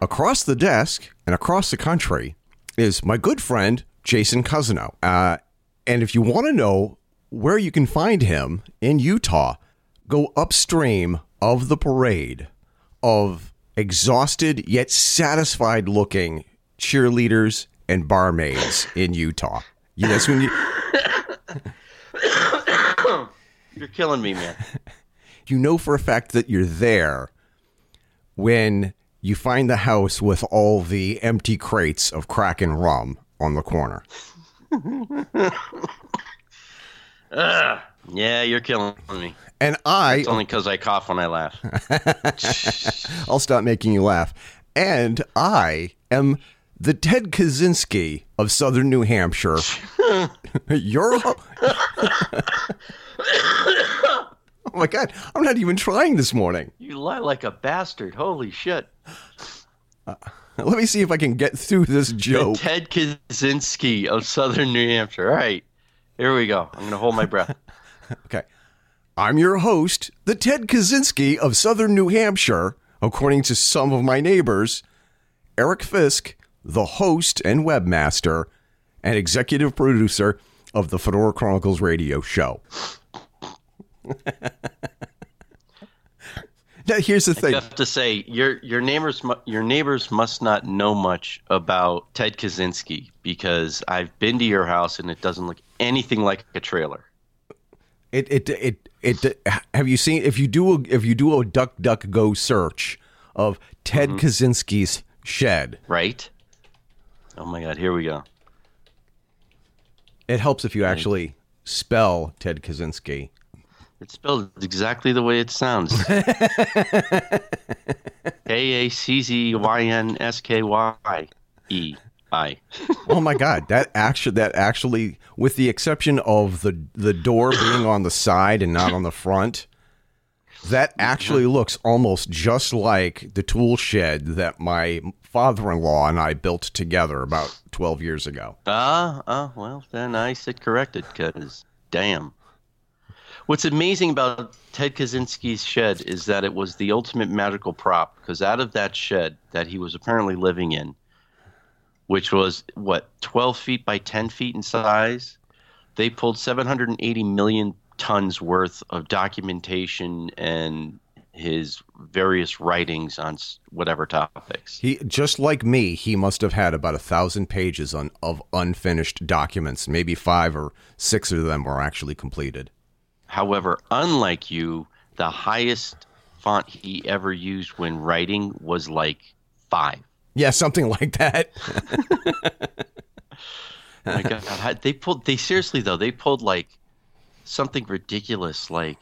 Across the desk and across the country is my good friend, Jason Cousineau. And if you want to know where you can find him in Utah, go upstream of the parade of exhausted yet satisfied looking cheerleaders and barmaids in Utah. Yes, when you... You're killing me, man. You know for a fact that you're there when you find the house with all the empty crates of Kraken rum on the corner. Yeah, you're killing me. And it's only because I cough when I laugh. I'll stop making you laugh. And I am the Ted Kaczynski of Southern New Hampshire. You're... Oh my God, I'm not even trying this morning. You lie like a bastard. Holy shit. Let me see if I can get through this joke. The Ted Kaczynski of Southern New Hampshire. All right, here we go. I'm going to hold my breath. Okay. I'm your host, the Ted Kaczynski of Southern New Hampshire, according to some of my neighbors, Eric Fisk, the host and webmaster and executive producer of the Fedora Chronicles radio show. Now, here's the thing. I have to say, your neighbors must not know much about Ted Kaczynski, because I've been to your house and it doesn't look anything like a trailer. Have you seen, if you do a Duck Duck Go search of Ted Kaczynski's shed, right? Oh my God, here we go. It helps if you actually spell Ted Kaczynski. It's spelled exactly the way it sounds. Kaczynski. Oh my God, that actually, with the exception of the door being on the side and not on the front, that actually looks almost just like the tool shed that my father-in-law and I built together about 12 years ago. Well, then I sit corrected, because damn. What's amazing about Ted Kaczynski's shed is that it was the ultimate magical prop, because out of that shed that he was apparently living in, which was, 12 feet by 10 feet in size, they pulled 780 million tons worth of documentation and his various writings on whatever topics. He, just like me, he must have had about 1,000 pages of unfinished documents. Maybe 5 or 6 of them were actually completed. However, unlike you, the highest font he ever used when writing was like 5. Yeah, something like that. Oh my God, they seriously pulled like something ridiculous. Like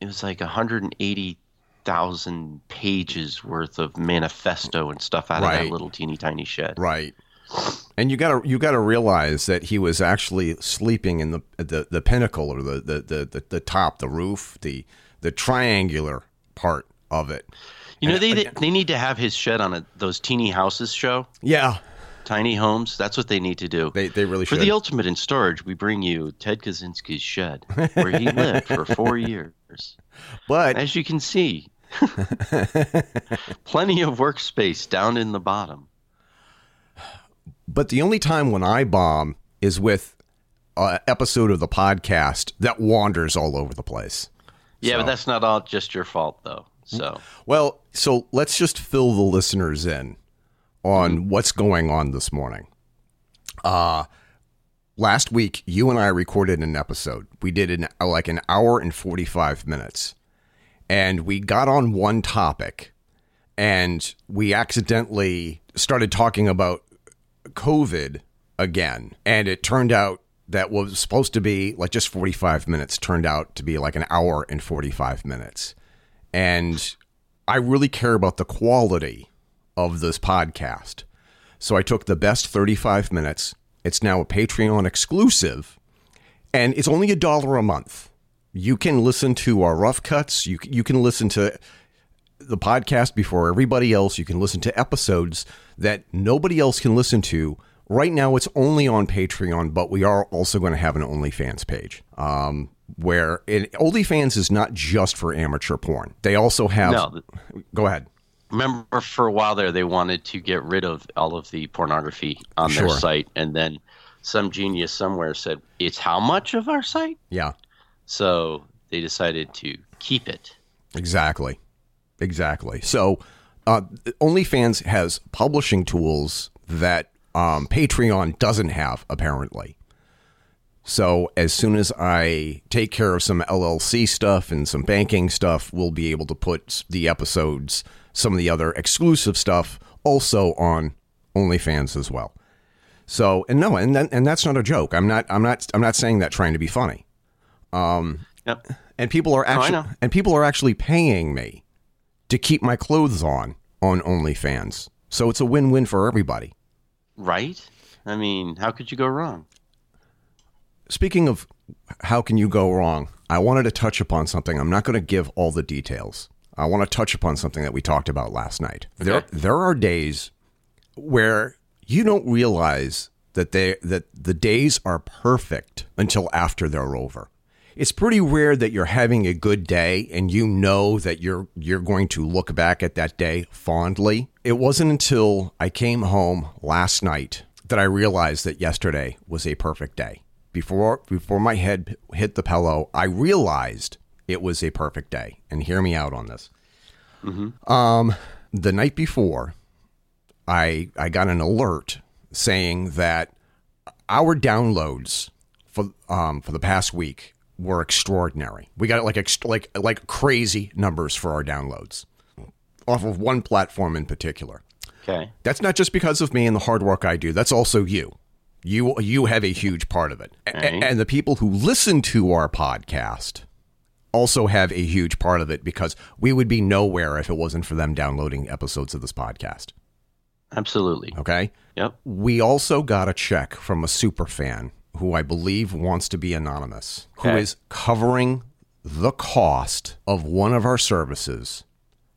it was like 180,000 pages worth of manifesto and stuff out of that little teeny tiny shed. Right. And you gotta realize that he was actually sleeping in the pinnacle, or the top, the roof, the triangular part of it. You know, they need to have his shed on those teeny houses show. Yeah, tiny homes. That's what they need to do. They really should. For the ultimate in storage, we bring you Ted Kaczynski's shed, where he lived for 4 years. But as you can see, plenty of workspace down in the bottom. But the only time when I bomb is with an episode of the podcast that wanders all over the place. Yeah, so. But that's not all just your fault, though. So let's just fill the listeners in on what's going on this morning. Last week, you and I recorded an episode. We did an hour and 45 minutes. And we got on one topic. And we accidentally started talking about COVID again, and it turned out that what was supposed to be like just 45 minutes turned out to be like an hour and 45 minutes. And I really care about the quality of this podcast, so I took the best 35 minutes. It's now a Patreon exclusive, and it's only $1 a month. You can listen to our rough cuts. You can listen to the podcast before everybody else. You can listen to episodes that nobody else can listen to. Right now, it's only on Patreon, but we are also going to have an OnlyFans page, where OnlyFans is not just for amateur porn. They also have... No. Go ahead. remember for a while there, they wanted to get rid of all of the pornography on their site. And then some genius somewhere said, it's how much of our site? Yeah. So they decided to keep it. Exactly. Exactly. So OnlyFans has publishing tools that Patreon doesn't have, apparently. So as soon as I take care of some LLC stuff and some banking stuff, we'll be able to put the episodes, some of the other exclusive stuff, also on OnlyFans as well. So, and no, and that's not a joke. I'm not saying that trying to be funny. Yep. And people are actually paying me to keep my clothes on OnlyFans. So it's a win-win for everybody. Right? I mean, how could you go wrong? Speaking of how can you go wrong, I wanted to touch upon something. I'm not going to give all the details. I want to touch upon something that we talked about last night. Okay. There are days where you don't realize that the days are perfect until after they're over. It's pretty rare that you're having a good day and you know that you're going to look back at that day fondly. It wasn't until I came home last night that I realized that yesterday was a perfect day. Before my head hit the pillow, I realized it was a perfect day. And hear me out on this. Mm-hmm. The night before, I got an alert saying that our downloads for the past week were extraordinary. We got like crazy numbers for our downloads off of one platform in particular. Okay, that's not just because of me and the hard work I do. That's also you. You have a huge part of it. Okay. And the people who listen to our podcast also have a huge part of it, because we would be nowhere if it wasn't for them downloading episodes of this podcast. Absolutely. Okay. Yep. We also got a check from a super fan who I believe wants to be anonymous, who is covering the cost of one of our services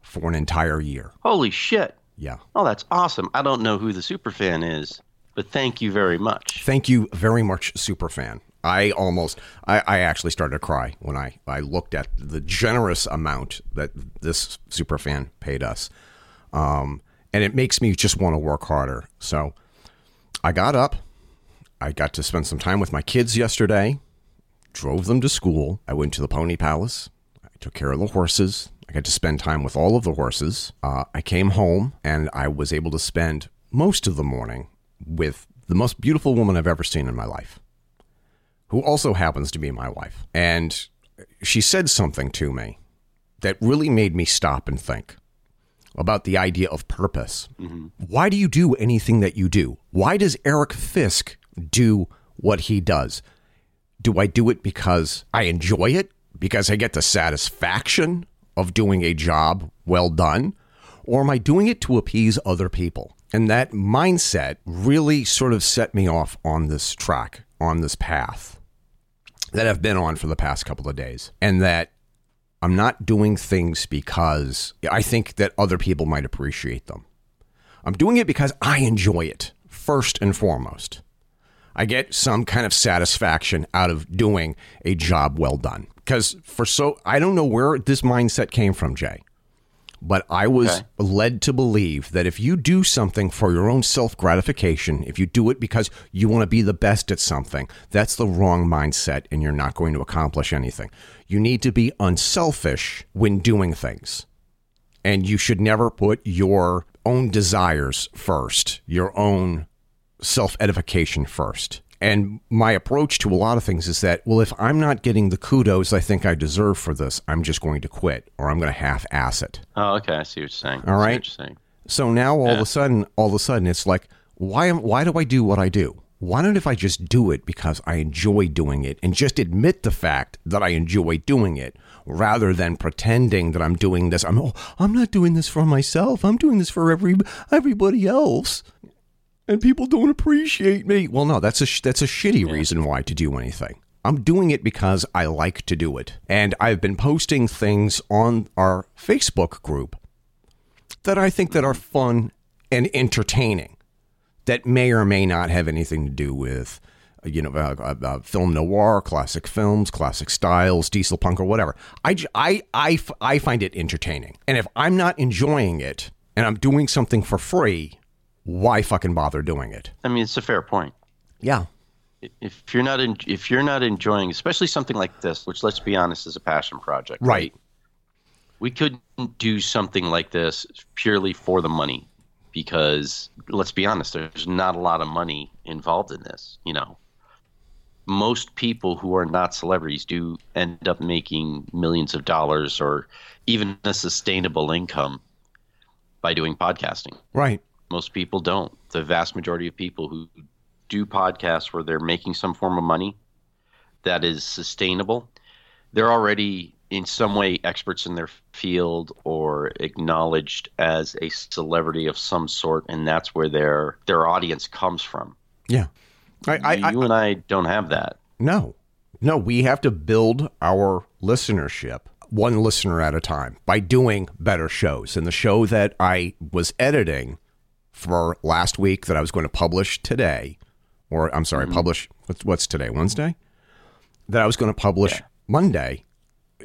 for an entire year. Holy shit. Yeah. Oh, that's awesome. I don't know who the super fan is, but thank you very much. Thank you very much, Superfan. I actually started to cry when I looked at the generous amount that this Superfan paid us. And it makes me just want to work harder. So I got up. I got to spend some time with my kids yesterday. Drove them to school. I went to the Pony Palace. I took care of the horses. I got to spend time with all of the horses. I came home and I was able to spend most of the morning with the most beautiful woman I've ever seen in my life, who also happens to be my wife. And she said something to me that really made me stop and think about the idea of purpose. Mm-hmm. Why do you do anything that you do? Why does Eric Fisk do what he does? Do I do it because I enjoy it? Because I get the satisfaction of doing a job well done? Or am I doing it to appease other people? And that mindset really sort of set me off on this track, on this path that I've been on for the past couple of days. And that I'm not doing things because I think that other people might appreciate them. I'm doing it because I enjoy it, first and foremost. I get some kind of satisfaction out of doing a job well done. Because I don't know where this mindset came from, Jay. But I was led to believe that if you do something for your own self-gratification, if you do it because you want to be the best at something, that's the wrong mindset and you're not going to accomplish anything. You need to be unselfish when doing things. And you should never put your own desires first, your own self-edification first. And my approach to a lot of things is that, well, if I'm not getting the kudos I think I deserve for this, I'm just going to quit, or I'm going to half-ass it. Oh, okay. I see what you're saying. All right. What you're saying. So now all of a sudden, it's like, why do I do what I do? Why not if I just do it because I enjoy doing it and just admit the fact that I enjoy doing it rather than pretending that I'm doing this. I'm not doing this for myself. I'm doing this for everybody else. And people don't appreciate me. Well, no, that's a shitty reason why to do anything. I'm doing it because I like to do it. And I've been posting things on our Facebook group that I think that are fun and entertaining that may or may not have anything to do with, film noir, classic films, classic styles, diesel punk or whatever. I find it entertaining. And if I'm not enjoying it, and I'm doing something for free, why fucking bother doing it? I mean, it's a fair point. Yeah. If you're not enjoying, especially something like this, which, let's be honest, is a passion project. Right. We couldn't do something like this purely for the money because, let's be honest, there's not a lot of money involved in this. You know, most people who are not celebrities do end up making millions of dollars or even a sustainable income by doing podcasting. Right. Most people don't. The vast majority of people who do podcasts where they're making some form of money that is sustainable, they're already in some way experts in their field or acknowledged as a celebrity of some sort, and that's where their audience comes from. Yeah. You and I don't have that. No, we have to build our listenership one listener at a time by doing better shows. And the show that I was editing for last week that I was going to publish today, or I'm sorry, publish, what's today, Wednesday? That I was going to publish Monday,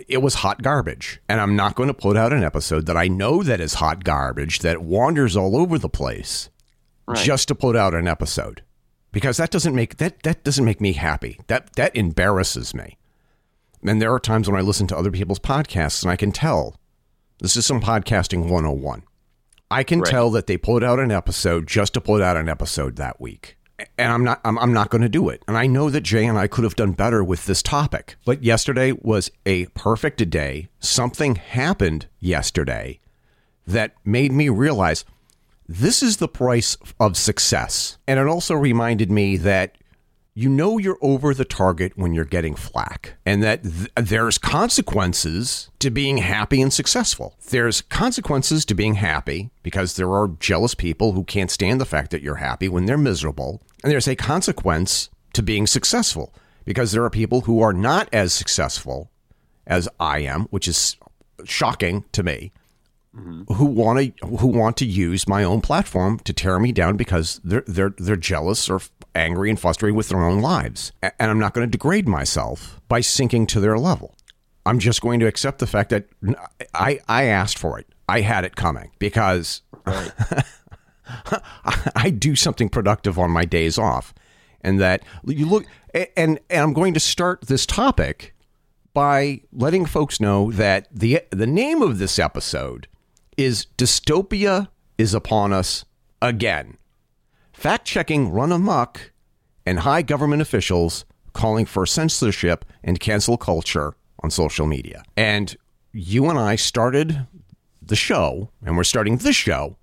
it was hot garbage. And I'm not going to put out an episode that I know that is hot garbage, that wanders all over the place, just to put out an episode. Because that doesn't make me happy. That embarrasses me. And there are times when I listen to other people's podcasts and I can tell, this is some podcasting 101. I can tell that they put out an episode just to put out an episode that week. And I'm not going to do it. And I know that Jay and I could have done better with this topic. But yesterday was a perfect day. Something happened yesterday that made me realize this is the price of success. And it also reminded me that, you know, you're over the target when you're getting flack, and that there's consequences to being happy and successful. There's consequences to being happy because there are jealous people who can't stand the fact that you're happy when they're miserable. And there's a consequence to being successful because there are people who are not as successful as I am, which is shocking to me, who want to use my own platform to tear me down because they're jealous or angry and frustrated with their own lives. And I'm not going to degrade myself by sinking to their level. I'm just going to accept the fact that I asked for it. I had it coming because I do something productive on my days off. And that you look, and I'm going to start this topic by letting folks know that the name of this episode is Dystopia is Upon Us Again. Fact-checking run amok and high government officials calling for censorship and cancel culture on social media. And you and I started the show, and we're starting this show,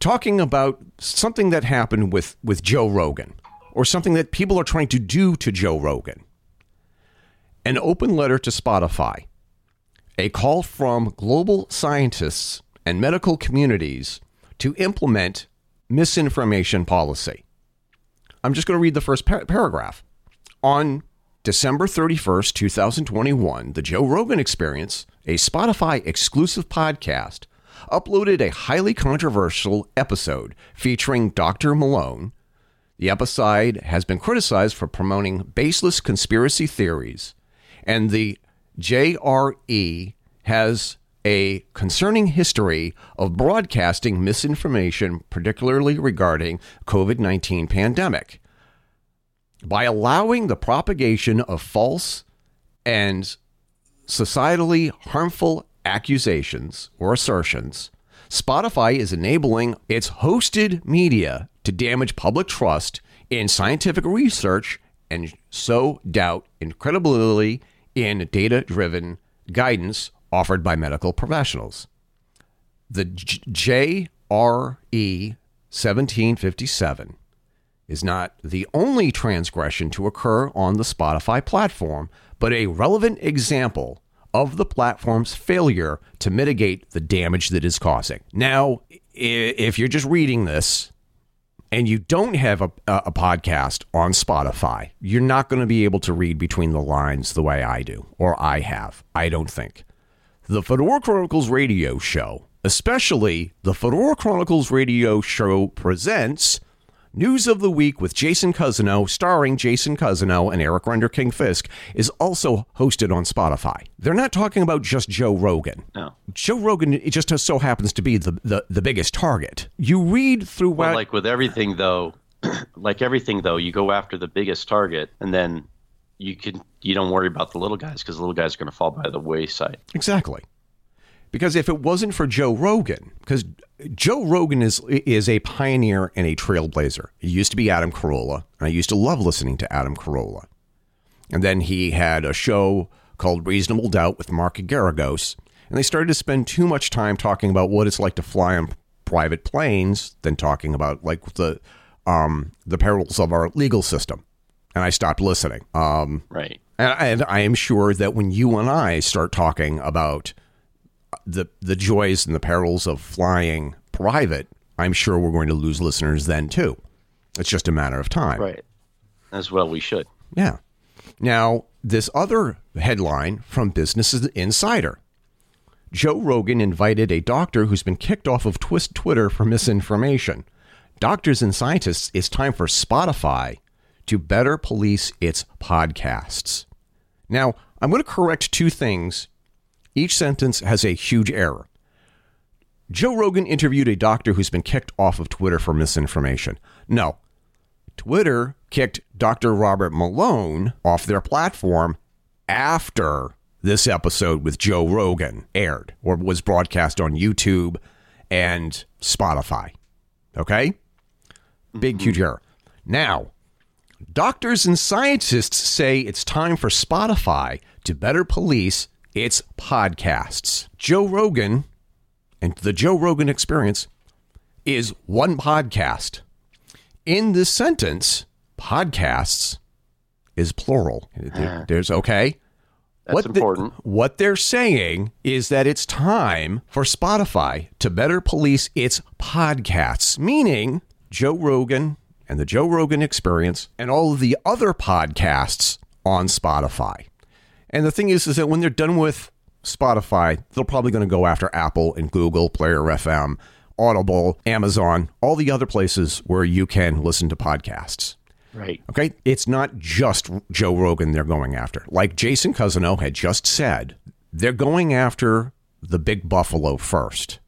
talking about something that happened with Joe Rogan, or something that people are trying to do to Joe Rogan. An open letter to Spotify, a call from global scientists and medical communities to implement misinformation policy. I'm just going to read the first paragraph. On December 31st, 2021, the Joe Rogan Experience, a Spotify exclusive podcast, uploaded a highly controversial episode featuring Dr. Malone. The episode has been criticized for promoting baseless conspiracy theories, and the JRE has a concerning history of broadcasting misinformation, particularly regarding COVID-19 pandemic. By allowing the propagation of false and societally harmful accusations or assertions, Spotify is enabling its hosted media to damage public trust in scientific research and sow doubt and credibility in data-driven guidance offered by medical professionals. The JRE 1757 is not the only transgression to occur on the Spotify platform, but a relevant example of the platform's failure to mitigate the damage that is causing. Now, if you're just reading this and you don't have a podcast on Spotify, you're not going to be able to read between the lines the way I do, or I have, I don't think. The Fedora Chronicles radio show, especially the Fedora Chronicles radio show presents News of the Week with Jason Cousineau, starring Jason Cousineau and Eric Render King Fisk, is also hosted on Spotify. They're not talking about just Joe Rogan. No. Joe Rogan, it just so happens to be the biggest target. You read throughout... Well, like with everything, though, you go after the biggest target, and then you don't worry about the little guys, because the little guys are going to fall by the wayside. Exactly. Because if it wasn't for Joe Rogan, because Joe Rogan is a pioneer and a trailblazer. He used to be Adam Carolla, and I used to love listening to Adam Carolla. And then he had a show called Reasonable Doubt with Mark Garagos, and they started to spend too much time talking about what it's like to fly on private planes than talking about like the perils of our legal system. And I stopped listening. Right. And I am sure that when you and I start talking about the joys and the perils of flying private, I'm sure we're going to lose listeners then too. It's just a matter of time. Right. As well we should. Yeah. Now, this other headline from Business Insider. Joe Rogan invited a doctor who's been kicked off of Twitter for misinformation. Doctors and scientists, it's time for Spotify to better police its podcasts. Now, I'm going to correct two things. Each sentence has a huge error. Joe Rogan interviewed a doctor who's been kicked off of Twitter for misinformation. No, Twitter kicked Dr. Robert Malone off their platform after this episode with Joe Rogan aired or was broadcast on YouTube and Spotify. Okay? Big, huge error. Now, doctors and scientists say it's time for Spotify to better police its podcasts. Joe Rogan and the Joe Rogan Experience is one podcast. In this sentence, podcasts is plural. There's okay. That's important. What they're saying is that it's time for Spotify to better police its podcasts, meaning Joe Rogan and the Joe Rogan Experience and all of the other podcasts on Spotify. And the thing is that when they're done with Spotify, they're probably going to go after Apple and Google, Player FM, Audible, Amazon, all the other places where you can listen to podcasts. Right. Okay. It's not just Joe Rogan they're going after. Like Jason Cousineau had just said, they're going after the big buffalo first,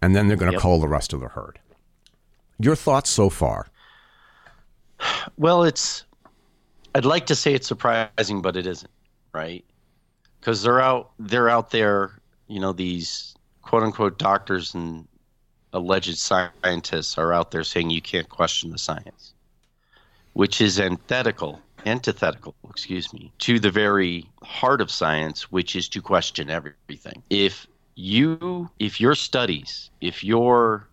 and then they're going to cull the rest of the herd. Your thoughts so far? Well, I'd like to say it's surprising, but it isn't. Right, because they're out there, you know, these quote unquote doctors and alleged scientists are out there saying you can't question the science, which is antithetical, to the very heart of science, which is to question everything. If your studies, if your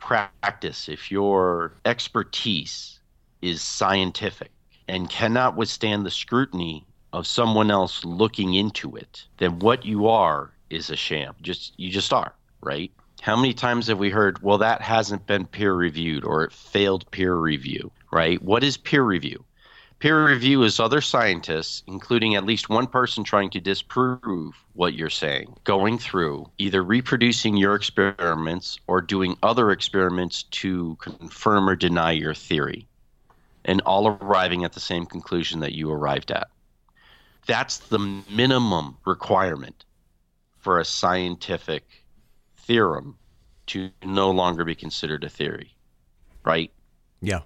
practice, if your expertise is scientific and cannot withstand the scrutiny of someone else looking into it, then what you are is a sham. You just are, right? How many times have we heard, well, that hasn't been peer reviewed, or it failed peer review, right? What is peer review? Peer review is other scientists, including at least one person trying to disprove what you're saying, going through either reproducing your experiments or doing other experiments to confirm or deny your theory, and all arriving at the same conclusion that you arrived at. That's the minimum requirement for a scientific theorem to no longer be considered a theory, right? Yeah.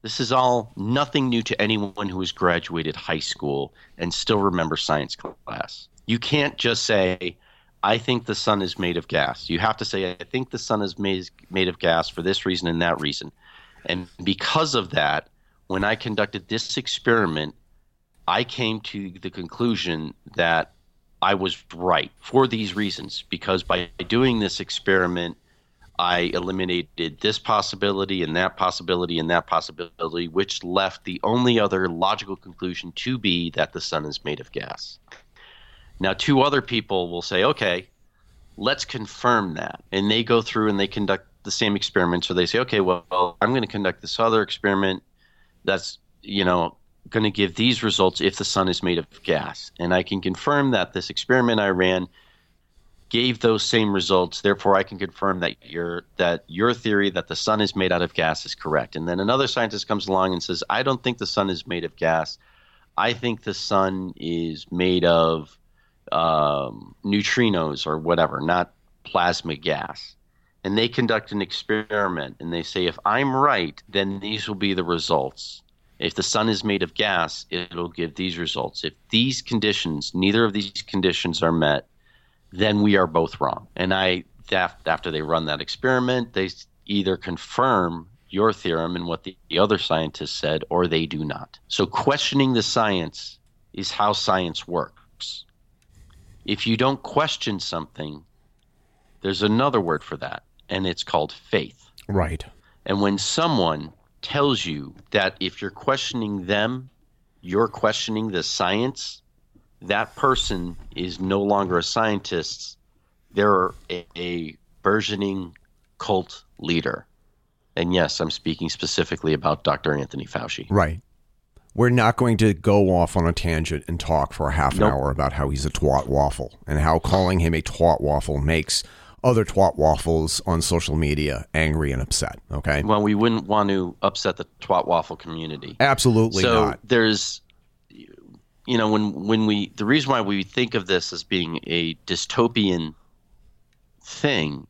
This is all nothing new to anyone who has graduated high school and still remembers science class. You can't just say, I think the sun is made of gas. You have to say, I think the sun is made of gas for this reason and that reason. And because of that, when I conducted this experiment, I came to the conclusion that I was right for these reasons, because by doing this experiment, I eliminated this possibility and that possibility and that possibility, which left the only other logical conclusion to be that the sun is made of gas. Now, two other people will say, okay, let's confirm that. And they go through and they conduct the same experiment. So they say, okay, well, I'm going to conduct this other experiment that's, you know, going to give these results if the sun is made of gas. And I can confirm that this experiment I ran gave those same results. Therefore, I can confirm that your theory that the sun is made out of gas is correct. And then another scientist comes along and says, I don't think the sun is made of gas. I think the sun is made of neutrinos or whatever, not plasma gas. And they conduct an experiment and they say, if I'm right, then these will be the results. If the sun is made of gas, it'll give these results. If these conditions, neither of these conditions are met, then we are both wrong. And after they run that experiment, they either confirm your theorem and what the other scientist said, or they do not. So questioning the science is how science works. If you don't question something, there's another word for that, and it's called faith. Right. And when someone tells you that if you're questioning them, you're questioning the science, that person is no longer a scientist. They're a burgeoning cult leader. And yes, I'm speaking specifically about Dr. Anthony Fauci. Right. We're not going to go off on a tangent and talk for a half hour about how he's a twat waffle and how calling him a twat waffle makes other twat waffles on social media angry and upset. Okay. Well, we wouldn't want to upset the twat waffle community. Absolutely not. So there's... You know, when we the reason why we think of this as being a dystopian thing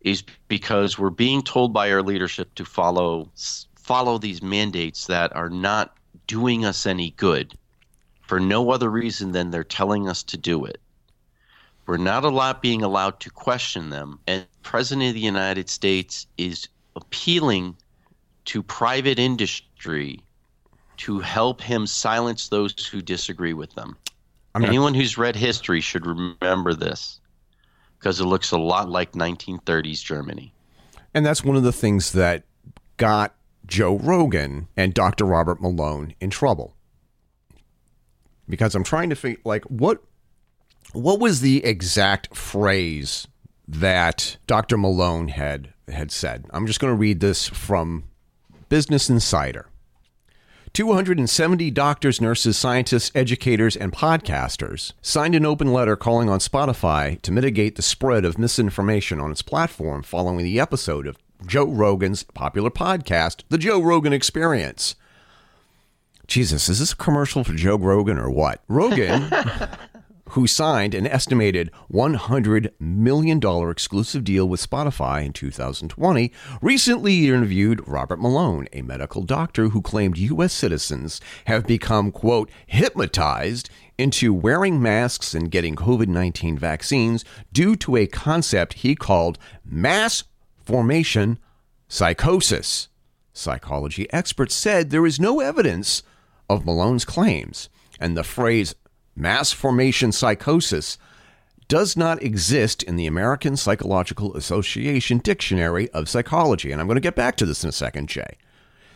is because we're being told by our leadership to follow these mandates that are not doing us any good for no other reason than they're telling us to do it. We're not being allowed to question them. And the President of the United States is appealing to private industry to help him silence those who disagree with them. Anyone who's read history should remember this, because it looks a lot like 1930s Germany. And that's one of the things that got Joe Rogan and Dr. Robert Malone in trouble. Because I'm trying to figure, like, what was the exact phrase that Dr. Malone had said? I'm just going to read this from Business Insider. 270 doctors, nurses, scientists, educators, and podcasters signed an open letter calling on Spotify to mitigate the spread of misinformation on its platform following the episode of Joe Rogan's popular podcast, The Joe Rogan Experience. Jesus, is this a commercial for Joe Rogan or what? Rogan, who signed an estimated $100 million exclusive deal with Spotify in 2020, recently interviewed Robert Malone, a medical doctor who claimed U.S. citizens have become, quote, hypnotized into wearing masks and getting COVID-19 vaccines due to a concept he called mass formation psychosis. Psychology experts said there is no evidence of Malone's claims, and the phrase mass formation psychosis does not exist in the American Psychological Association Dictionary of Psychology. And I'm going to get back to this in a second, Jay.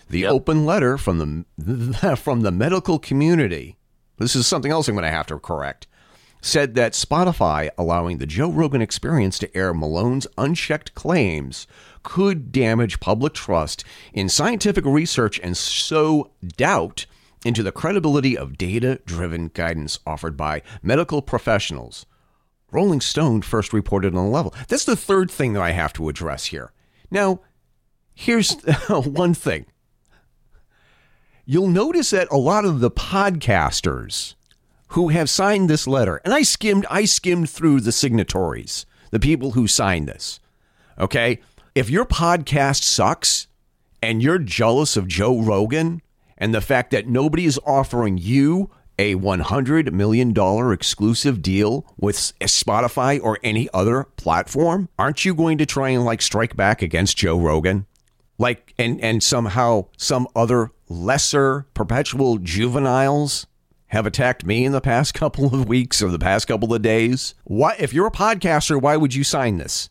The open letter from the medical community, this is something else I'm going to have to correct, said that Spotify allowing the Joe Rogan Experience to air Malone's unchecked claims could damage public trust in scientific research and sow doubt into the credibility of data-driven guidance offered by medical professionals. Rolling Stone first reported on the level. That's the third thing that I have to address here. Now, here's one thing. You'll notice that a lot of the podcasters who have signed this letter, and I skimmed through the signatories, the people who signed this, okay? If your podcast sucks and you're jealous of Joe Rogan, and the fact that nobody is offering you a $100 million exclusive deal with Spotify or any other platform, aren't you going to try and like strike back against Joe Rogan? Like, and somehow some other lesser perpetual juveniles have attacked me in the past couple of weeks or the past couple of days? Why, if you're a podcaster, why would you sign this?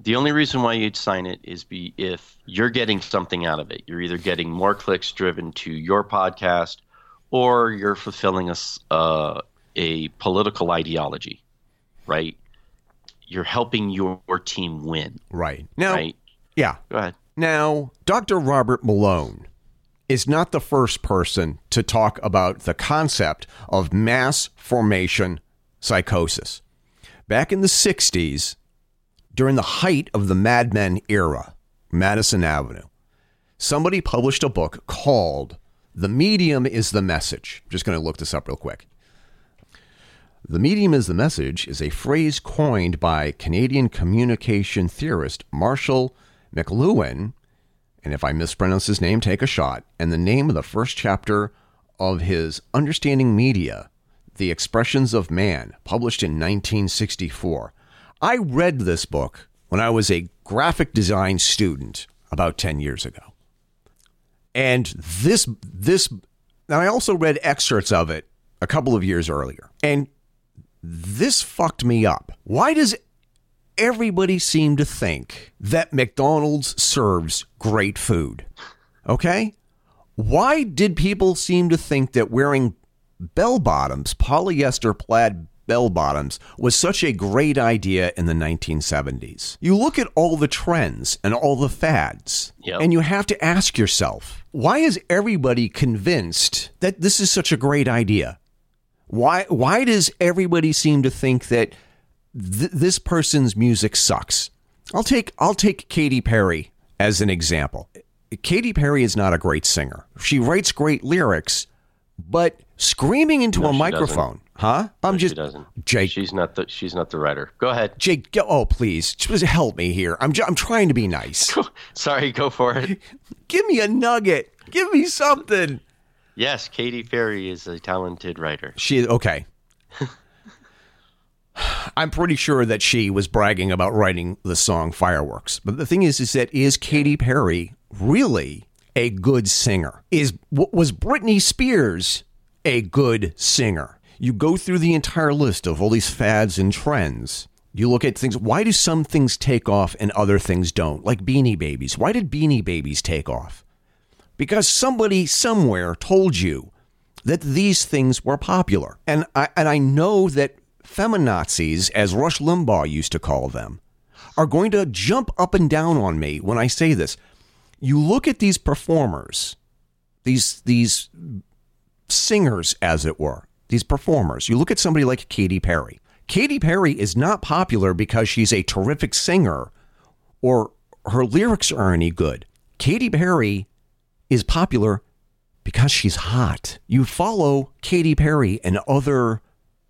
The only reason why you'd sign it is if you're getting something out of it. You're either getting more clicks driven to your podcast or you're fulfilling a political ideology, right? You're helping your team win. Right. Now, right? Yeah. Go ahead. Now, Dr. Robert Malone is not the first person to talk about the concept of mass formation psychosis. back in the 60s, during the height of the Mad Men era, Madison Avenue, somebody published a book called The Medium is the Message. I'm just going to look this up real quick. The Medium is the Message is a phrase coined by Canadian communication theorist Marshall McLuhan, and if I mispronounce his name, take a shot, and the name of the first chapter of his Understanding Media, The Expressions of Man, published in 1964. I read this book when I was a graphic design student about 10 years ago. And this, now I also read excerpts of it a couple of years earlier, and this fucked me up. Why does everybody seem to think that McDonald's serves great food? Okay? Why did people seem to think that wearing bell bottoms, polyester plaid bell bottoms, was such a great idea in the 1970s? You look at all the trends and all the fads, and you have to ask yourself, why is everybody convinced that this is such a great idea? Why does everybody seem to think that this person's music sucks? I'll take Katy Perry as an example. Katy Perry is not a great singer. She writes great lyrics, but screaming into a microphone, huh? She doesn't. Jake, she's not the writer. Go ahead, Jake. Oh, please, just help me here. I'm trying to be nice. Sorry, go for it. Give me a nugget. Give me something. Yes, Katy Perry is a talented writer. She is, okay. I'm pretty sure that she was bragging about writing the song Fireworks. But the thing is Katy Perry really a good singer? Was Britney Spears a good singer? You go through the entire list of all these fads and trends. You look at things. Why do some things take off and other things don't? Like Beanie Babies. Why did Beanie Babies take off? Because somebody somewhere told you that these things were popular. And I know that feminazis, as Rush Limbaugh used to call them, are going to jump up and down on me when I say this. You look at these performers, these singers, as it were, these performers. You look at somebody like Katy Perry. Katy Perry is not popular because she's a terrific singer or her lyrics are any good. Katy Perry is popular because she's hot. You follow Katy Perry and other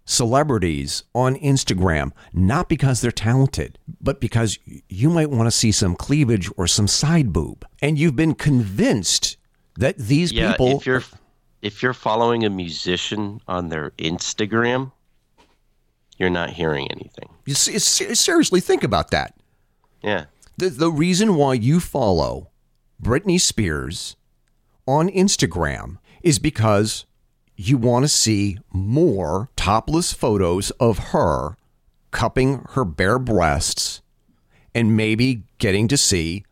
celebrities on Instagram, not because they're talented, but because you might want to see some cleavage or some side boob. And you've been convinced that these people... If you're following a musician on their Instagram, you're not hearing anything. Seriously, think about that. Yeah. The reason why you follow Britney Spears on Instagram is because you want to see more topless photos of her cupping her bare breasts and maybe getting to see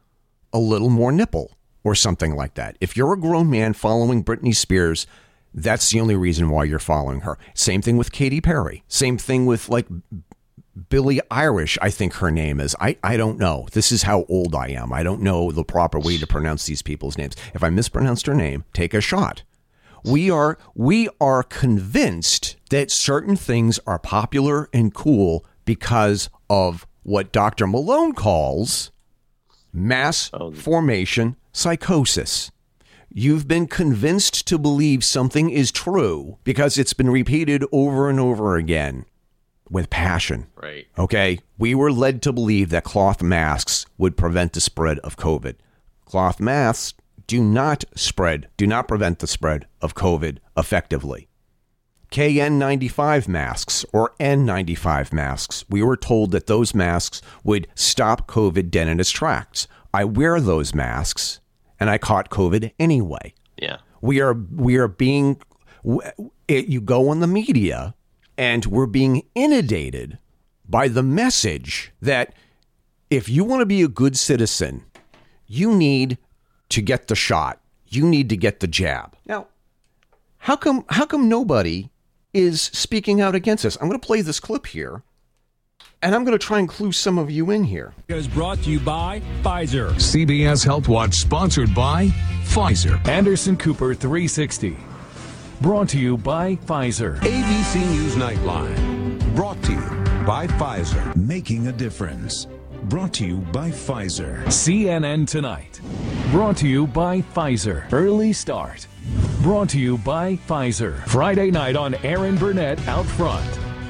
a little more nipple or something like that. If you're a grown man following Britney Spears, that's the only reason why you're following her. Same thing with Katy Perry. Same thing with like Billie Irish, I think her name is. I don't know. This is how old I am. I don't know the proper way to pronounce these people's names. If I mispronounced her name, take a shot. We are convinced that certain things are popular and cool because of what Dr. Malone calls mass formation psychosis. You've been convinced to believe something is true because it's been repeated over and over again with passion. Right. Okay. We were led to believe that cloth masks would prevent the spread of COVID. Cloth masks do not prevent the spread of COVID effectively. KN95 masks or N95 masks. We were told that those masks would stop COVID dead in its tracks. I wear those masks and I caught COVID anyway. Yeah. We are being, you go on the media and we're being inundated by the message that if you want to be a good citizen, you need to get the shot, you need to get the jab. Now, how come nobody is speaking out against this? I'm going to play this clip here, and I'm going to try and clue some of you in here. It is brought to you by Pfizer. CBS Health Watch, sponsored by Pfizer. Anderson Cooper 360. Brought to you by Pfizer. ABC News Nightline. Brought to you by Pfizer, making a difference. Brought to you by Pfizer. CNN Tonight. Brought to you by Pfizer. Early Start. Brought to you by Pfizer. Friday night on Aaron Burnett Out Front.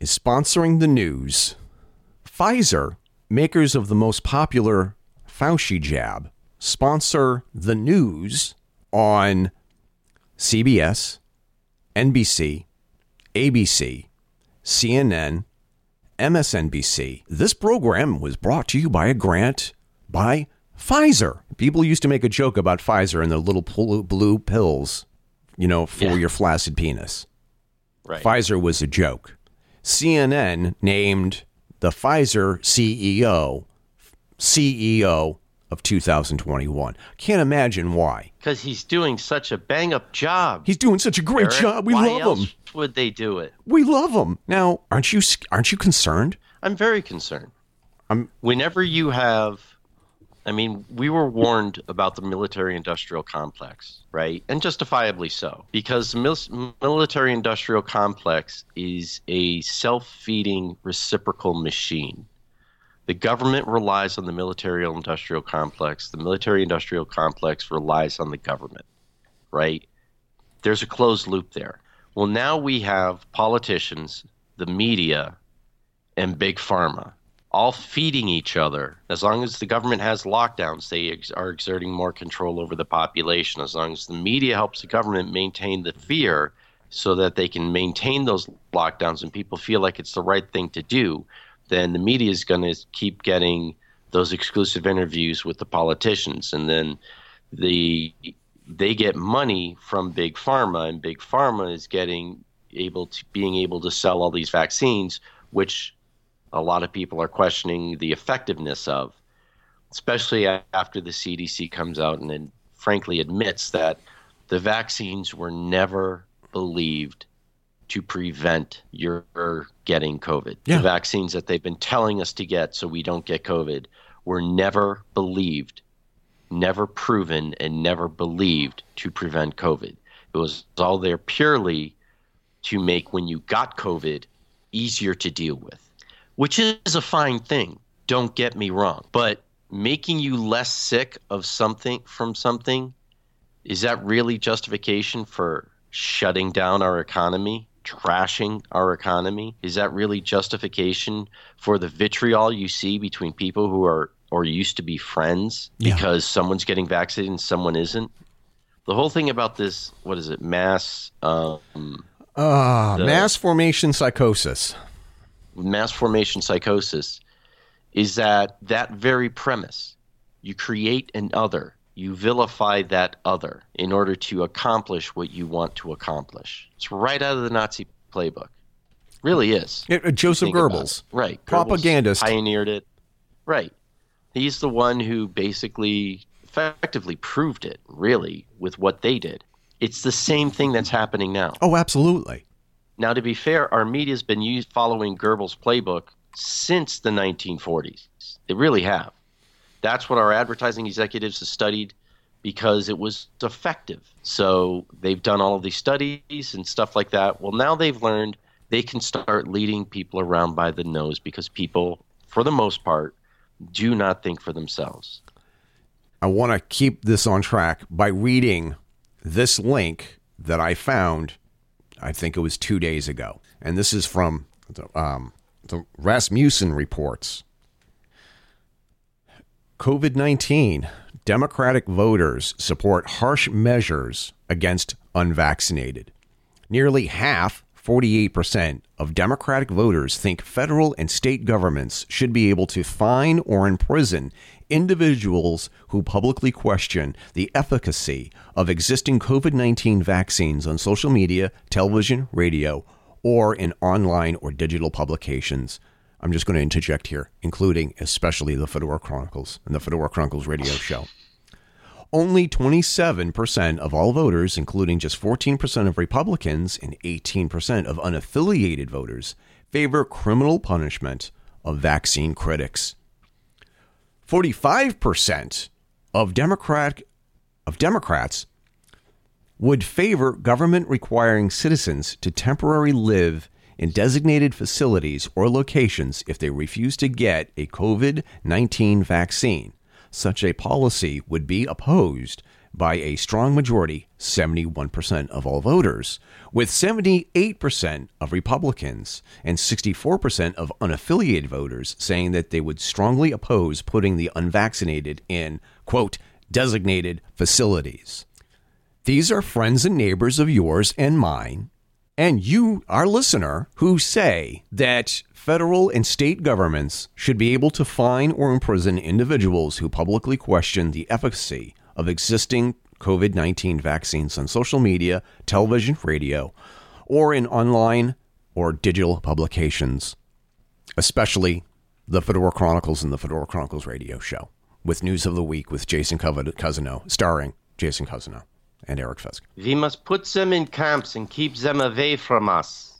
is sponsoring the news. Pfizer, makers of the most popular Fauci jab, sponsor the news on CBS, NBC, ABC, CNN, MSNBC. This program was brought to you by a grant by Pfizer. People used to make a joke about Pfizer and their little blue pills, you know, for your flaccid penis. Right. Pfizer was a joke. CNN named the Pfizer CEO of 2021. Can't imagine why. Because he's doing such a bang-up job. He's doing such a great job. We love him. Why else would they do it? We love him. Now, aren't you concerned? I'm very concerned. Whenever you have, I mean, we were warned about the military-industrial complex, right? And justifiably so, because the military-industrial complex is a self-feeding reciprocal machine. The government relies on the military-industrial complex. The military-industrial complex relies on the government, right? There's a closed loop there. Well, now we have politicians, the media, and big pharma, all feeding each other. As long as the government has lockdowns, they are exerting more control over the population. As long as the media helps the government maintain the fear so that they can maintain those lockdowns and people feel like it's the right thing to do, then the media is going to keep getting those exclusive interviews with the politicians. And then they get money from Big Pharma, and Big Pharma is being able to sell all these vaccines, which a lot of people are questioning the effectiveness of, especially after the CDC comes out and then frankly admits that the vaccines were never believed to prevent your getting COVID. Yeah. The vaccines that they've been telling us to get so we don't get COVID were never believed, never proven, and never believed to prevent COVID. It was all there purely to make when you got COVID easier to deal with. Which is a fine thing, don't get me wrong. But making you less sick of something from something, is that really justification for shutting down our economy, trashing our economy? Is that really justification for the vitriol you see between people who are or used to be friends because someone's getting vaccinated and someone isn't? The whole thing about this, what is it, mass formation psychosis is that very premise. You create an other. You vilify that other in order to accomplish what you want to accomplish. It's right out of the Nazi playbook. It really is. Joseph Goebbels. Right. Propagandist. Goebbels pioneered it. Right. He's the one who basically effectively proved it, really, with what they did. It's the same thing that's happening now. Oh, absolutely. Now, to be fair, our media's been following Goebbels' playbook since the 1940s. They really have. That's what our advertising executives have studied because it was effective. So they've done all of these studies and stuff like that. Well, now they've learned they can start leading people around by the nose because people, for the most part, do not think for themselves. I want to keep this on track by reading this link that I found. I think it was 2 days ago. And this is from the Rasmussen reports. COVID-19, Democratic voters support harsh measures against unvaccinated. Nearly half, 48%, of Democratic voters think federal and state governments should be able to fine or imprison individuals who publicly question the efficacy of existing COVID-19 vaccines on social media, television, radio, or in online or digital publications. I'm just going to interject here, including especially the Fedora Chronicles and the Fedora Chronicles radio show. Only 27% of all voters, including just 14% of Republicans and 18% of unaffiliated voters, favor criminal punishment of vaccine critics. 45% of Democrats would favor government requiring citizens to temporarily live in designated facilities or locations if they refuse to get a COVID-19 vaccine. Such a policy would be opposed by a strong majority, 71% of all voters, with 78% of Republicans and 64% of unaffiliated voters saying that they would strongly oppose putting the unvaccinated in, quote, designated facilities. These are friends and neighbors of yours and mine, and you, our listener, who say that federal and state governments should be able to fine or imprison individuals who publicly question the efficacy of existing COVID-19 vaccines on social media, television, radio, or in online or digital publications, especially the Fedora Chronicles and the Fedora Chronicles radio show, with News of the Week with Jason Cousineau, starring Jason Cousineau and Eric Fisk. We must put them in camps and keep them away from us.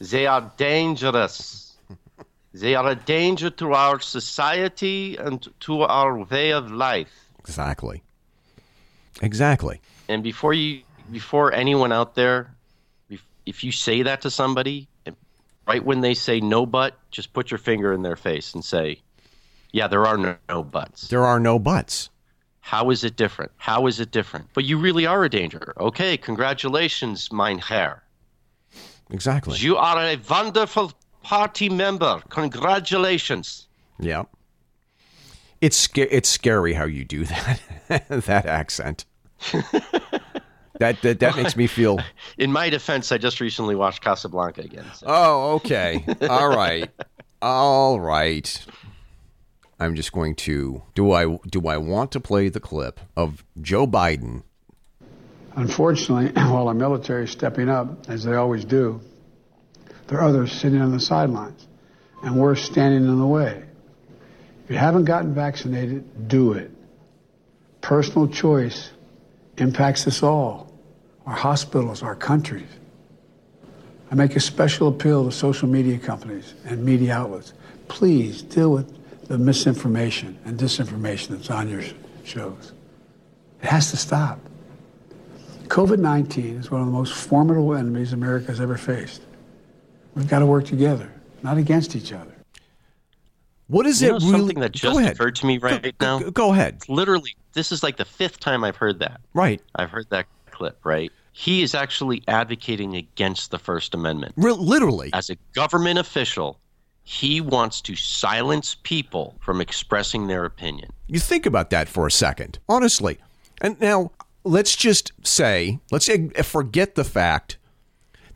They are dangerous. They are a danger to our society and to our way of life. Exactly. Exactly. And before anyone out there, if you say that to somebody, right when they say no but, just put your finger in their face and say, yeah, there are no buts. There are no buts. How is it different? How is it different? But you really are a danger. Okay, congratulations, mein Herr. Exactly. You are a wonderful party member. Congratulations. Yeah. It's scary how you do that, that accent. That makes me feel... In my defense, I just recently watched Casablanca again. So. Oh, okay. All right. I'm just going to do I want to play the clip of Joe Biden? Unfortunately, while our military is stepping up, as they always do, there are others sitting on the sidelines, and we're standing in the way. If you haven't gotten vaccinated, do it. Personal choice impacts us all, our hospitals, our countries. I make a special appeal to social media companies and media outlets. Please deal with the misinformation and disinformation that's on your shows. It has to stop. COVID-19 is one of the most formidable enemies America's ever faced. We've got to work together, not against each other. What is it really? Something that just occurred to me right now. Go ahead. Literally, this is like the fifth time I've heard that. Right. I've heard that clip, right? He is actually advocating against the First Amendment. Literally. As a government official, he wants to silence people from expressing their opinion. You think about that for a second, honestly. And now let's just say, let's forget the fact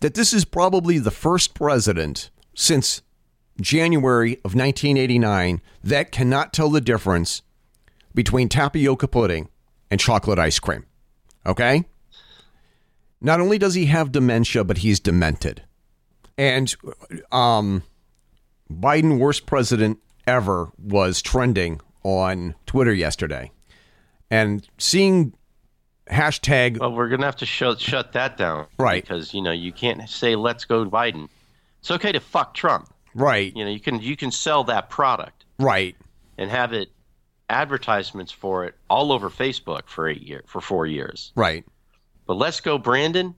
that this is probably the first president since January of 1989 that cannot tell the difference between tapioca pudding and chocolate ice cream. OK, not only does he have dementia, but he's demented. And Biden, worst president ever, was trending on Twitter yesterday, and seeing hashtag. Well, we're going to have to shut that down. Right. Because, you know, you can't say let's go Biden. It's OK to fuck Trump. Right. You know, you can sell that product. Right. And have it advertisements for it all over Facebook for 4 years. Right. But let's go, Brandon.